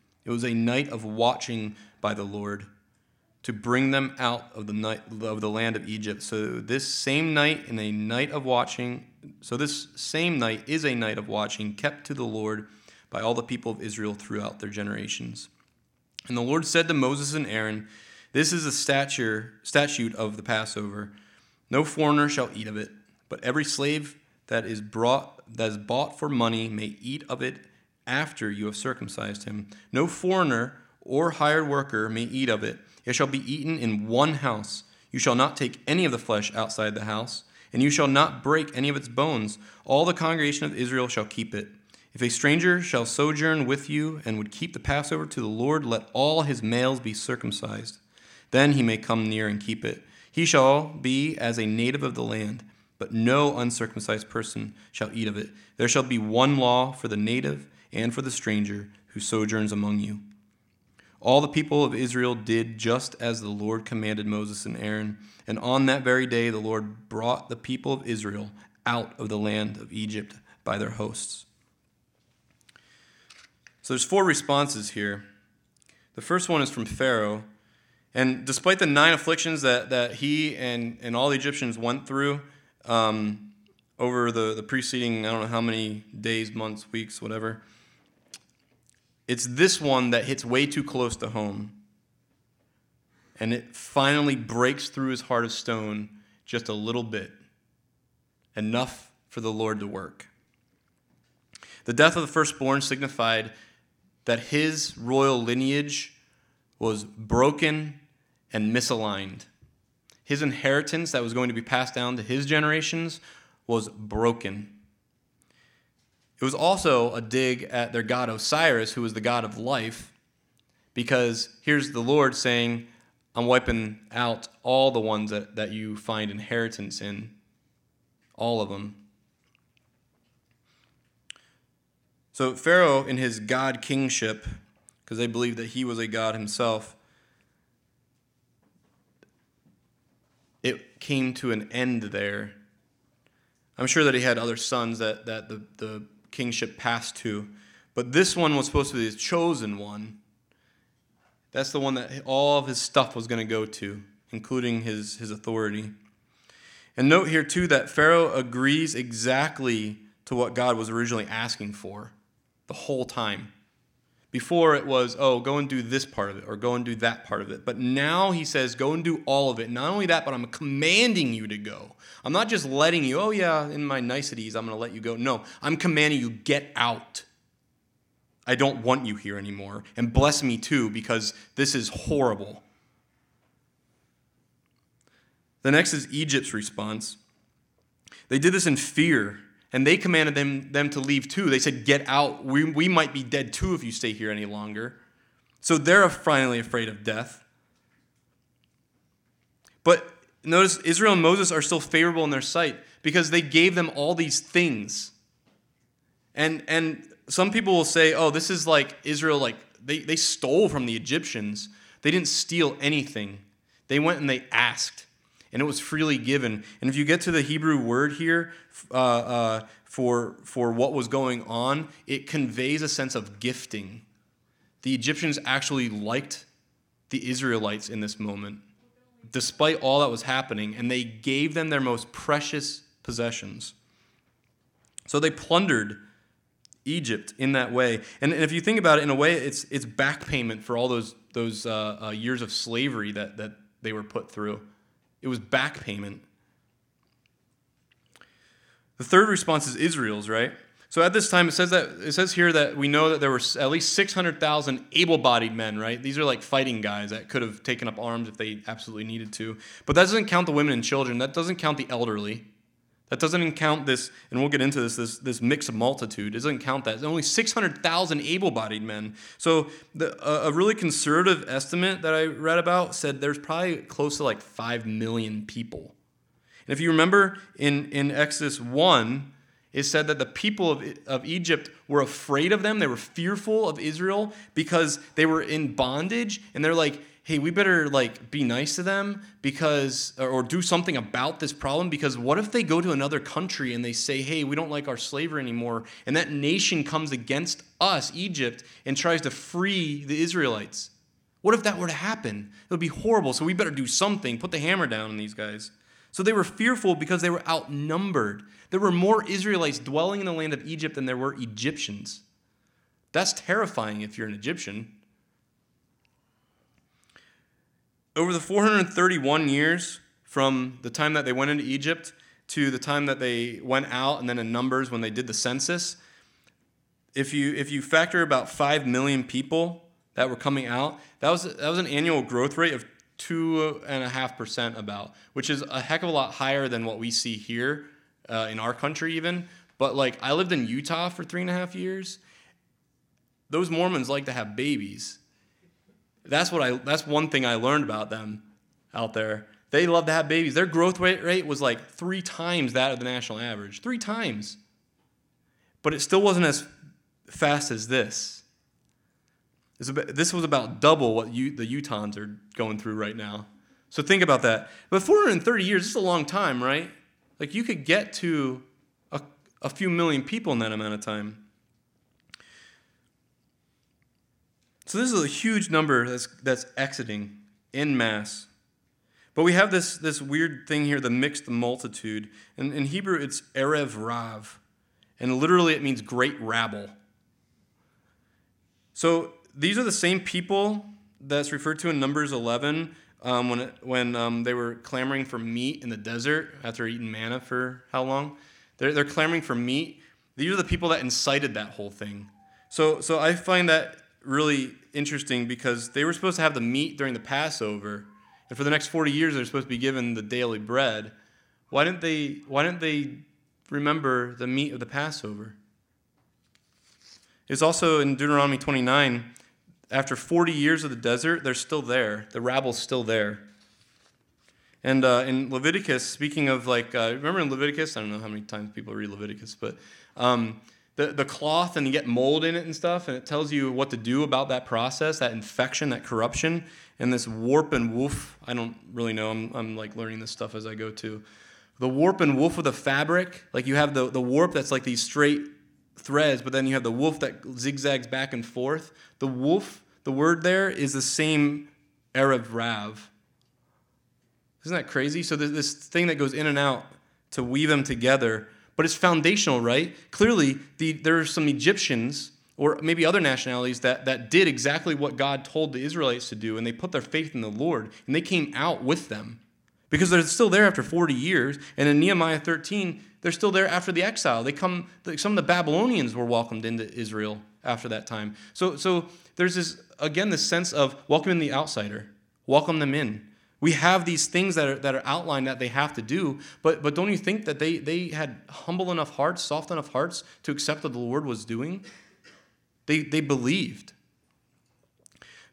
It was a night of watching by the Lord. to bring them out of the night of the land of Egypt. So this same night and a night of watching, so this same night is a night of watching kept to the Lord by all the people of Israel throughout their generations. And the Lord said to Moses and Aaron, "This is a stature, statute of the Passover. No foreigner shall eat of it, but every slave that is brought that is bought for money may eat of it after you have circumcised him. No foreigner or hired worker may eat of it. It shall be eaten in one house. You shall not take any of the flesh outside the house, and you shall not break any of its bones. All the congregation of Israel shall keep it. If a stranger shall sojourn with you and would keep the Passover to the Lord, let all his males be circumcised. Then he may come near and keep it. He shall be as a native of the land, but no uncircumcised person shall eat of it. There shall be one law for the native and for the stranger who sojourns among you." All the people of Israel did just as the Lord commanded Moses and Aaron. And on that very day, the Lord brought the people of Israel out of the land of Egypt by their hosts. So there's four responses here. The first one is from Pharaoh. And despite the nine afflictions that, that he and, and all the Egyptians went through um, over the, the preceding, I don't know how many days, months, weeks, whatever, it's this one that hits way too close to home. And it finally breaks through his heart of stone just a little bit. Enough for the Lord to work. The death of the firstborn signified that his royal lineage was broken and misaligned. His inheritance that was going to be passed down to his generations was broken. It was also a dig at their god Osiris, who was the god of life, because here's the Lord saying, I'm wiping out all the ones that, that you find inheritance in, all of them. So Pharaoh, in his god kingship, because they believed that he was a god himself, it came to an end there. I'm sure that he had other sons that, that the, the kingship passed to, but this one was supposed to be his chosen one. That's the one that all of his stuff was going to go to, including his, his authority. And note here, too, that Pharaoh agrees exactly to what God was originally asking for the whole time. Before it was, oh, go and do this part of it, or go and do that part of it. But now he says, go and do all of it. Not only that, but I'm commanding you to go. I'm not just letting you, oh yeah, in my niceties, I'm going to let you go. No, I'm commanding you, get out. I don't want you here anymore. And bless me too, because this is horrible. The next is Egypt's response. They did this in fear. And they commanded them, them to leave too. They said, get out. We, we might be dead too if you stay here any longer. So they're finally afraid of death. But notice Israel and Moses are still favorable in their sight because they gave them all these things. And and some people will say, oh, this is like Israel, like they, they stole from the Egyptians. They didn't steal anything. They went and they asked. And it was freely given. And if you get to the Hebrew word here uh, uh, for, for what was going on, it conveys a sense of gifting. The Egyptians actually liked the Israelites in this moment, despite all that was happening, and they gave them their most precious possessions. So they plundered Egypt in that way. And, and if you think about it, in a way, it's it's back payment for all those, those uh, uh, years of slavery that, that they were put through. It was back payment. The third response is Israel's, right? So at this time, it says that it says here that we know that there were at least six hundred thousand able-bodied men, right? These are like fighting guys that could have taken up arms if they absolutely needed to. But that doesn't count the women and children. That doesn't count the elderly. That doesn't count this, and we'll get into this, this, this mixed multitude. It doesn't count that. It's only six hundred thousand able-bodied men. So the, uh, a really conservative estimate that I read about said there's probably close to like five million people. And if you remember in, in Exodus one, it said that the people of, of Egypt were afraid of them. They were fearful of Israel because they were in bondage, and they're like, hey, we better like be nice to them because, or, or do something about this problem, because what if they go to another country and they say, hey, we don't like our slavery anymore, and that nation comes against us, Egypt, and tries to free the Israelites? What if that were to happen? It would be horrible, so we better do something. Put the hammer down on these guys. So they were fearful because they were outnumbered. There were more Israelites dwelling in the land of Egypt than there were Egyptians. That's terrifying if you're an Egyptian. Over the four hundred thirty-one years from the time that they went into Egypt to the time that they went out, and then in Numbers when they did the census, if you if you factor about five million people that were coming out, that was that was an annual growth rate of two point five percent about, which is a heck of a lot higher than what we see here uh, in our country even. But like I lived in Utah for three and a half years. Those Mormons like to have babies. That's what I. That's one thing I learned about them out there. They love to have babies. Their growth rate rate was like three times that of the national average. Three times. But it still wasn't as fast as this. This was about double what you, the Utahns are going through right now. So think about that. But four hundred thirty years, this is a long time, right? Like you could get to a, a few million people in that amount of time. So this is a huge number that's that's exiting en masse. But we have this, this weird thing here, the mixed multitude. And in Hebrew, it's Erev Rav. And literally it means great rabble. So these are the same people that's referred to in Numbers eleven um, when it, when um, they were clamoring for meat in the desert after eating manna for how long? They're, they're clamoring for meat. These are the people that incited that whole thing. So so I find that really interesting because they were supposed to have the meat during the Passover. And for the next forty years, they're supposed to be given the daily bread. Why didn't they, why didn't they remember the meat of the Passover? It's also in Deuteronomy twenty-nine, after forty years of the desert, they're still there. The rabble's still there. And uh, in Leviticus, speaking of like, uh, remember in Leviticus, I don't know how many times people read Leviticus, but um, the, the cloth and you get mold in it and stuff, and it tells you what to do about that process, that infection, that corruption. And this warp and woof, I don't really know. I'm I'm like learning this stuff as I go too. The warp and woof of the fabric, like you have the, the warp that's like these straight threads, but then you have the woof that zigzags back and forth. The woof, the word there, is the same Erev Rav. Isn't that crazy? So there's this thing that goes in and out to weave them together, but it's foundational, right? Clearly, the there are some Egyptians or maybe other nationalities that, that did exactly what God told the Israelites to do, and they put their faith in the Lord, and they came out with them because they're still there after forty years. And in Nehemiah thirteen, they're still there after the exile. They come. Some of the Babylonians were welcomed into Israel after that time. So, so there's this, again, this sense of welcoming the outsider, welcome them in. We have these things that are that are outlined that they have to do, but but don't you think that they they had humble enough hearts, soft enough hearts to accept what the Lord was doing? They they believed.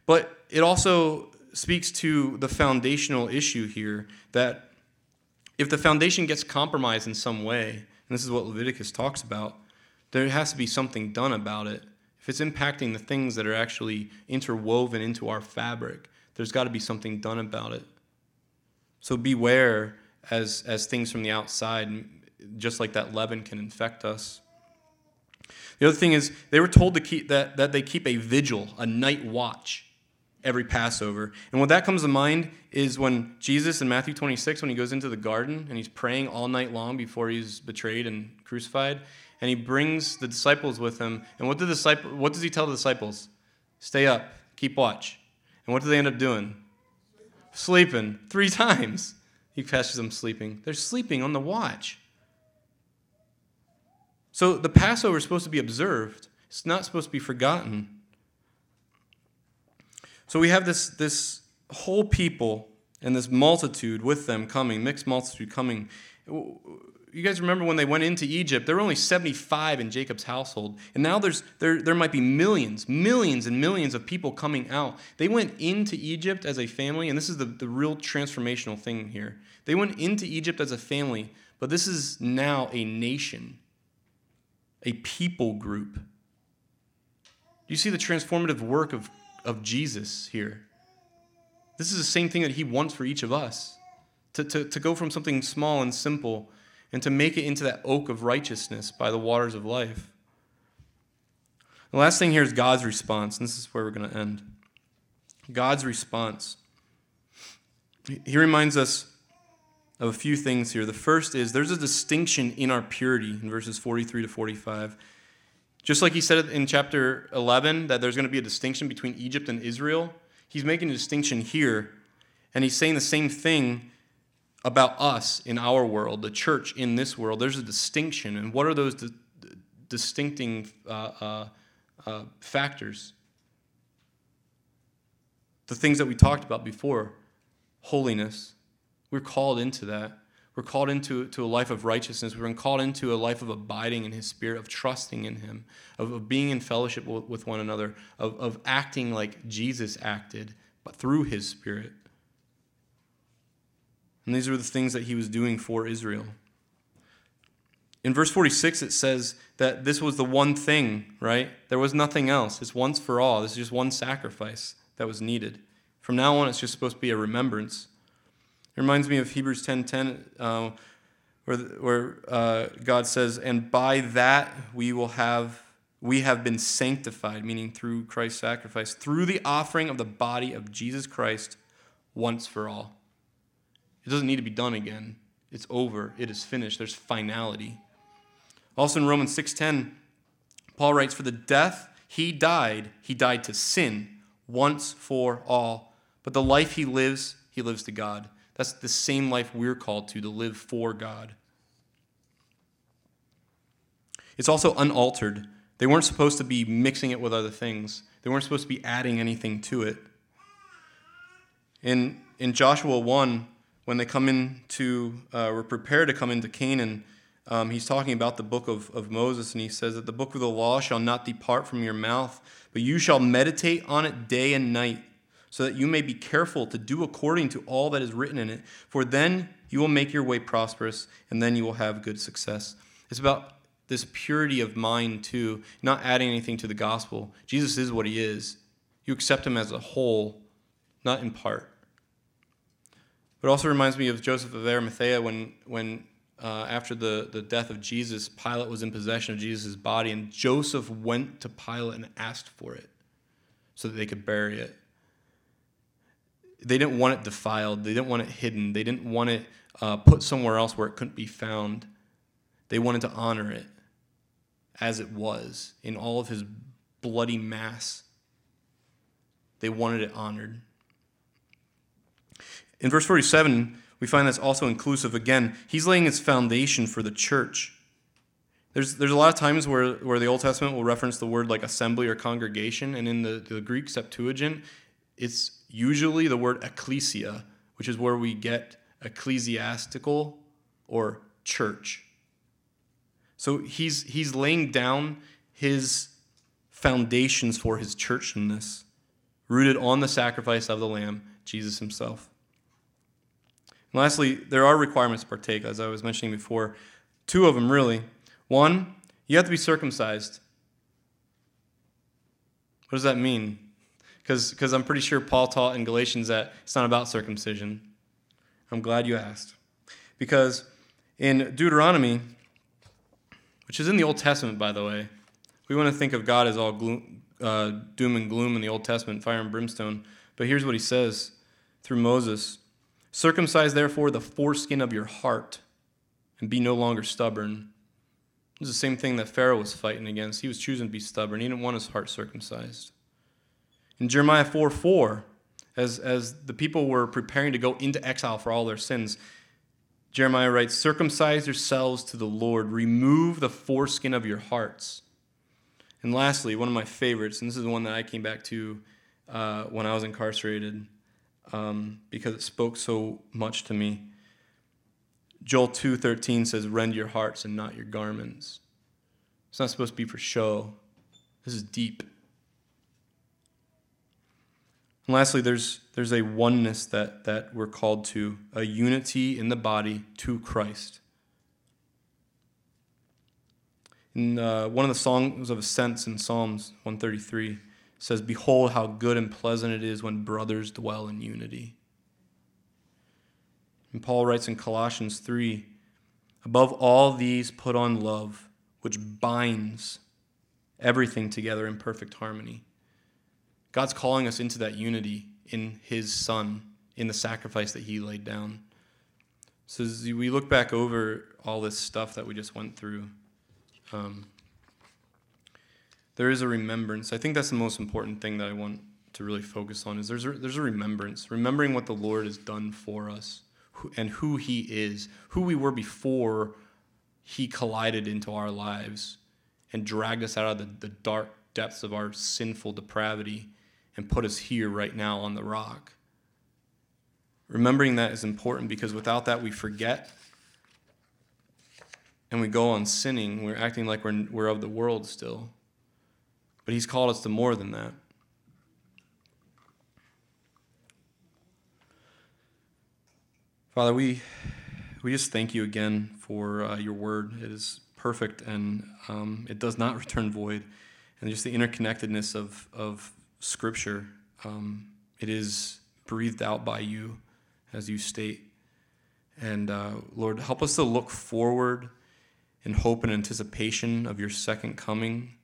But it also speaks to the foundational issue here that if the foundation gets compromised in some way, and this is what Leviticus talks about, there has to be something done about it. If it's impacting the things that are actually interwoven into our fabric, there's got to be something done about it. So beware as, as things from the outside, just like that leaven, can infect us. The other thing is they were told to keep that, that they keep a vigil, a night watch every Passover. And what that comes to mind is when Jesus in Matthew twenty-six, when he goes into the garden and he's praying all night long before he's betrayed and crucified, and he brings the disciples with him. And what, the disciple, what does he tell the disciples? Stay up, keep watch. And what do they end up doing? Sleeping. Three times he catches them sleeping. They're sleeping on the watch. So the Passover is supposed to be observed. It's not supposed to be forgotten. So we have this, this whole people and this multitude with them coming, mixed multitude coming. You guys remember when they went into Egypt, there were only seventy-five in Jacob's household. And now there's there there might be millions, millions and millions of people coming out. They went into Egypt as a family, and this is the, the real transformational thing here. They went into Egypt as a family, but this is now a nation. A people group. Do you see the transformative work of, of Jesus here? This is the same thing that he wants for each of us. To, to, to go from something small and simple and to make it into that oak of righteousness by the waters of life. The last thing here is God's response, and this is where we're going to end. God's response. He reminds us of a few things here. The first is there's a distinction in our purity in verses forty-three to forty-five. Just like he said in chapter eleven that there's going to be a distinction between Egypt and Israel, he's making a distinction here, and he's saying the same thing about us in our world, the church in this world. There's a distinction, and what are those di- distincting uh, uh, uh, factors? The things that we talked about before, holiness. We're called into that. We're called into to a life of righteousness. We're called into a life of abiding in his spirit, of trusting in him, of, of being in fellowship with, with one another, of, of acting like Jesus acted, but through his spirit. And these were the things that he was doing for Israel. In verse forty-six, it says that this was the one thing, right? There was nothing else. It's once for all. This is just one sacrifice that was needed. From now on, it's just supposed to be a remembrance. It reminds me of Hebrews ten ten, uh, where, where uh, God says, "And by that we will have we have been sanctified," meaning through Christ's sacrifice, through the offering of the body of Jesus Christ once for all. It doesn't need to be done again. It's over. It is finished. There's finality. Also in Romans six ten, Paul writes, "For the death he died, he died to sin once for all. But the life he lives, he lives to God." That's the same life we're called to, to live for God. It's also unaltered. They weren't supposed to be mixing it with other things. They weren't supposed to be adding anything to it. In, in Joshua one, when they come into, uh, were prepared to come into Canaan, um, he's talking about the book of, of Moses, and he says that the book of the law shall not depart from your mouth, but you shall meditate on it day and night, so that you may be careful to do according to all that is written in it. For then you will make your way prosperous, and then you will have good success. It's about this purity of mind, too, not adding anything to the gospel. Jesus is what he is. You accept him as a whole, not in part. It also reminds me of Joseph of Arimathea when, when uh, after the, the death of Jesus, Pilate was in possession of Jesus' body, and Joseph went to Pilate and asked for it so that they could bury it. They didn't want it defiled. They didn't want it hidden. They didn't want it uh, put somewhere else where it couldn't be found. They wanted to honor it as it was in all of his bloody mass. They wanted it honored. In verse forty-seven, we find that's also inclusive again. He's laying his foundation for the church. There's there's a lot of times where, where the Old Testament will reference the word like assembly or congregation, and in the, the Greek Septuagint, it's usually the word ecclesia, which is where we get ecclesiastical or church. So he's he's laying down his foundations for his church in this, rooted on the sacrifice of the Lamb, Jesus himself. And lastly, there are requirements to partake, as I was mentioning before. Two of them, really. One, you have to be circumcised. What does that mean? Because I'm pretty sure Paul taught in Galatians that it's not about circumcision. I'm glad you asked. Because in Deuteronomy, which is in the Old Testament, by the way, we want to think of God as all gloom, uh, doom and gloom in the Old Testament, fire and brimstone. But here's what he says through Moses. "Circumcise, therefore, the foreskin of your heart, and be no longer stubborn." This is the same thing that Pharaoh was fighting against. He was choosing to be stubborn. He didn't want his heart circumcised. In Jeremiah four four, as, as the people were preparing to go into exile for all their sins, Jeremiah writes, "Circumcise yourselves to the Lord. Remove the foreskin of your hearts." And lastly, one of my favorites, and this is the one that I came back to uh, when I was incarcerated um, because it spoke so much to me. Joel two thirteen says, "Rend your hearts and not your garments." It's not supposed to be for show. This is deep. And lastly, there's there's a oneness that, that we're called to, a unity in the body to Christ. In uh, one of the songs of ascents in Psalms one thirty-three says, "Behold how good and pleasant it is when brothers dwell in unity." And Paul writes in Colossians three, "Above all these put on love, which binds everything together in perfect harmony." God's calling us into that unity, in his son, in the sacrifice that he laid down. So as we look back over all this stuff that we just went through, um, there is a remembrance. I think that's the most important thing that I want to really focus on, is there's a, there's a remembrance, remembering what the Lord has done for us who, and who he is, who we were before he collided into our lives and dragged us out of the, the dark depths of our sinful depravity and put us here right now on the rock. Remembering that is important, because without that we forget and we go on sinning. We're acting like we're, we're of the world still. But he's called us to more than that. Father, we we just thank you again for uh, your word. It is perfect, and um, it does not return void. And just the interconnectedness of, of Scripture, um, it is breathed out by you, as you state. And uh, Lord, help us to look forward in hope and anticipation of your second coming.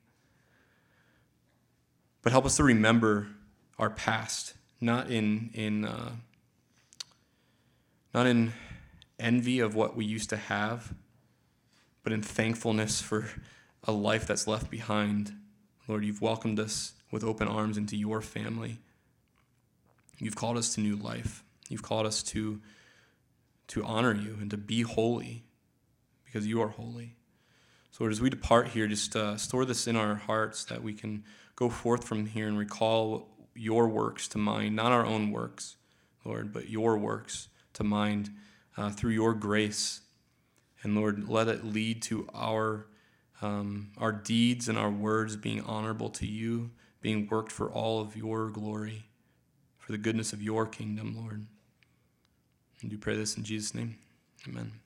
But help us to remember our past, not in in uh, not in envy of what we used to have, but in thankfulness for a life that's left behind. Lord, you've welcomed us with open arms into your family. You've called us to new life. You've called us to to honor you and to be holy, because you are holy. So Lord, as we depart here, just uh, store this in our hearts, that we can go forth from here and recall your works to mind, not our own works, Lord, but your works to mind uh, through your grace. And Lord, let it lead to our um, our deeds and our words being honorable to you, being worked for all of your glory, for the goodness of your kingdom, Lord. And we pray this in Jesus' name. Amen.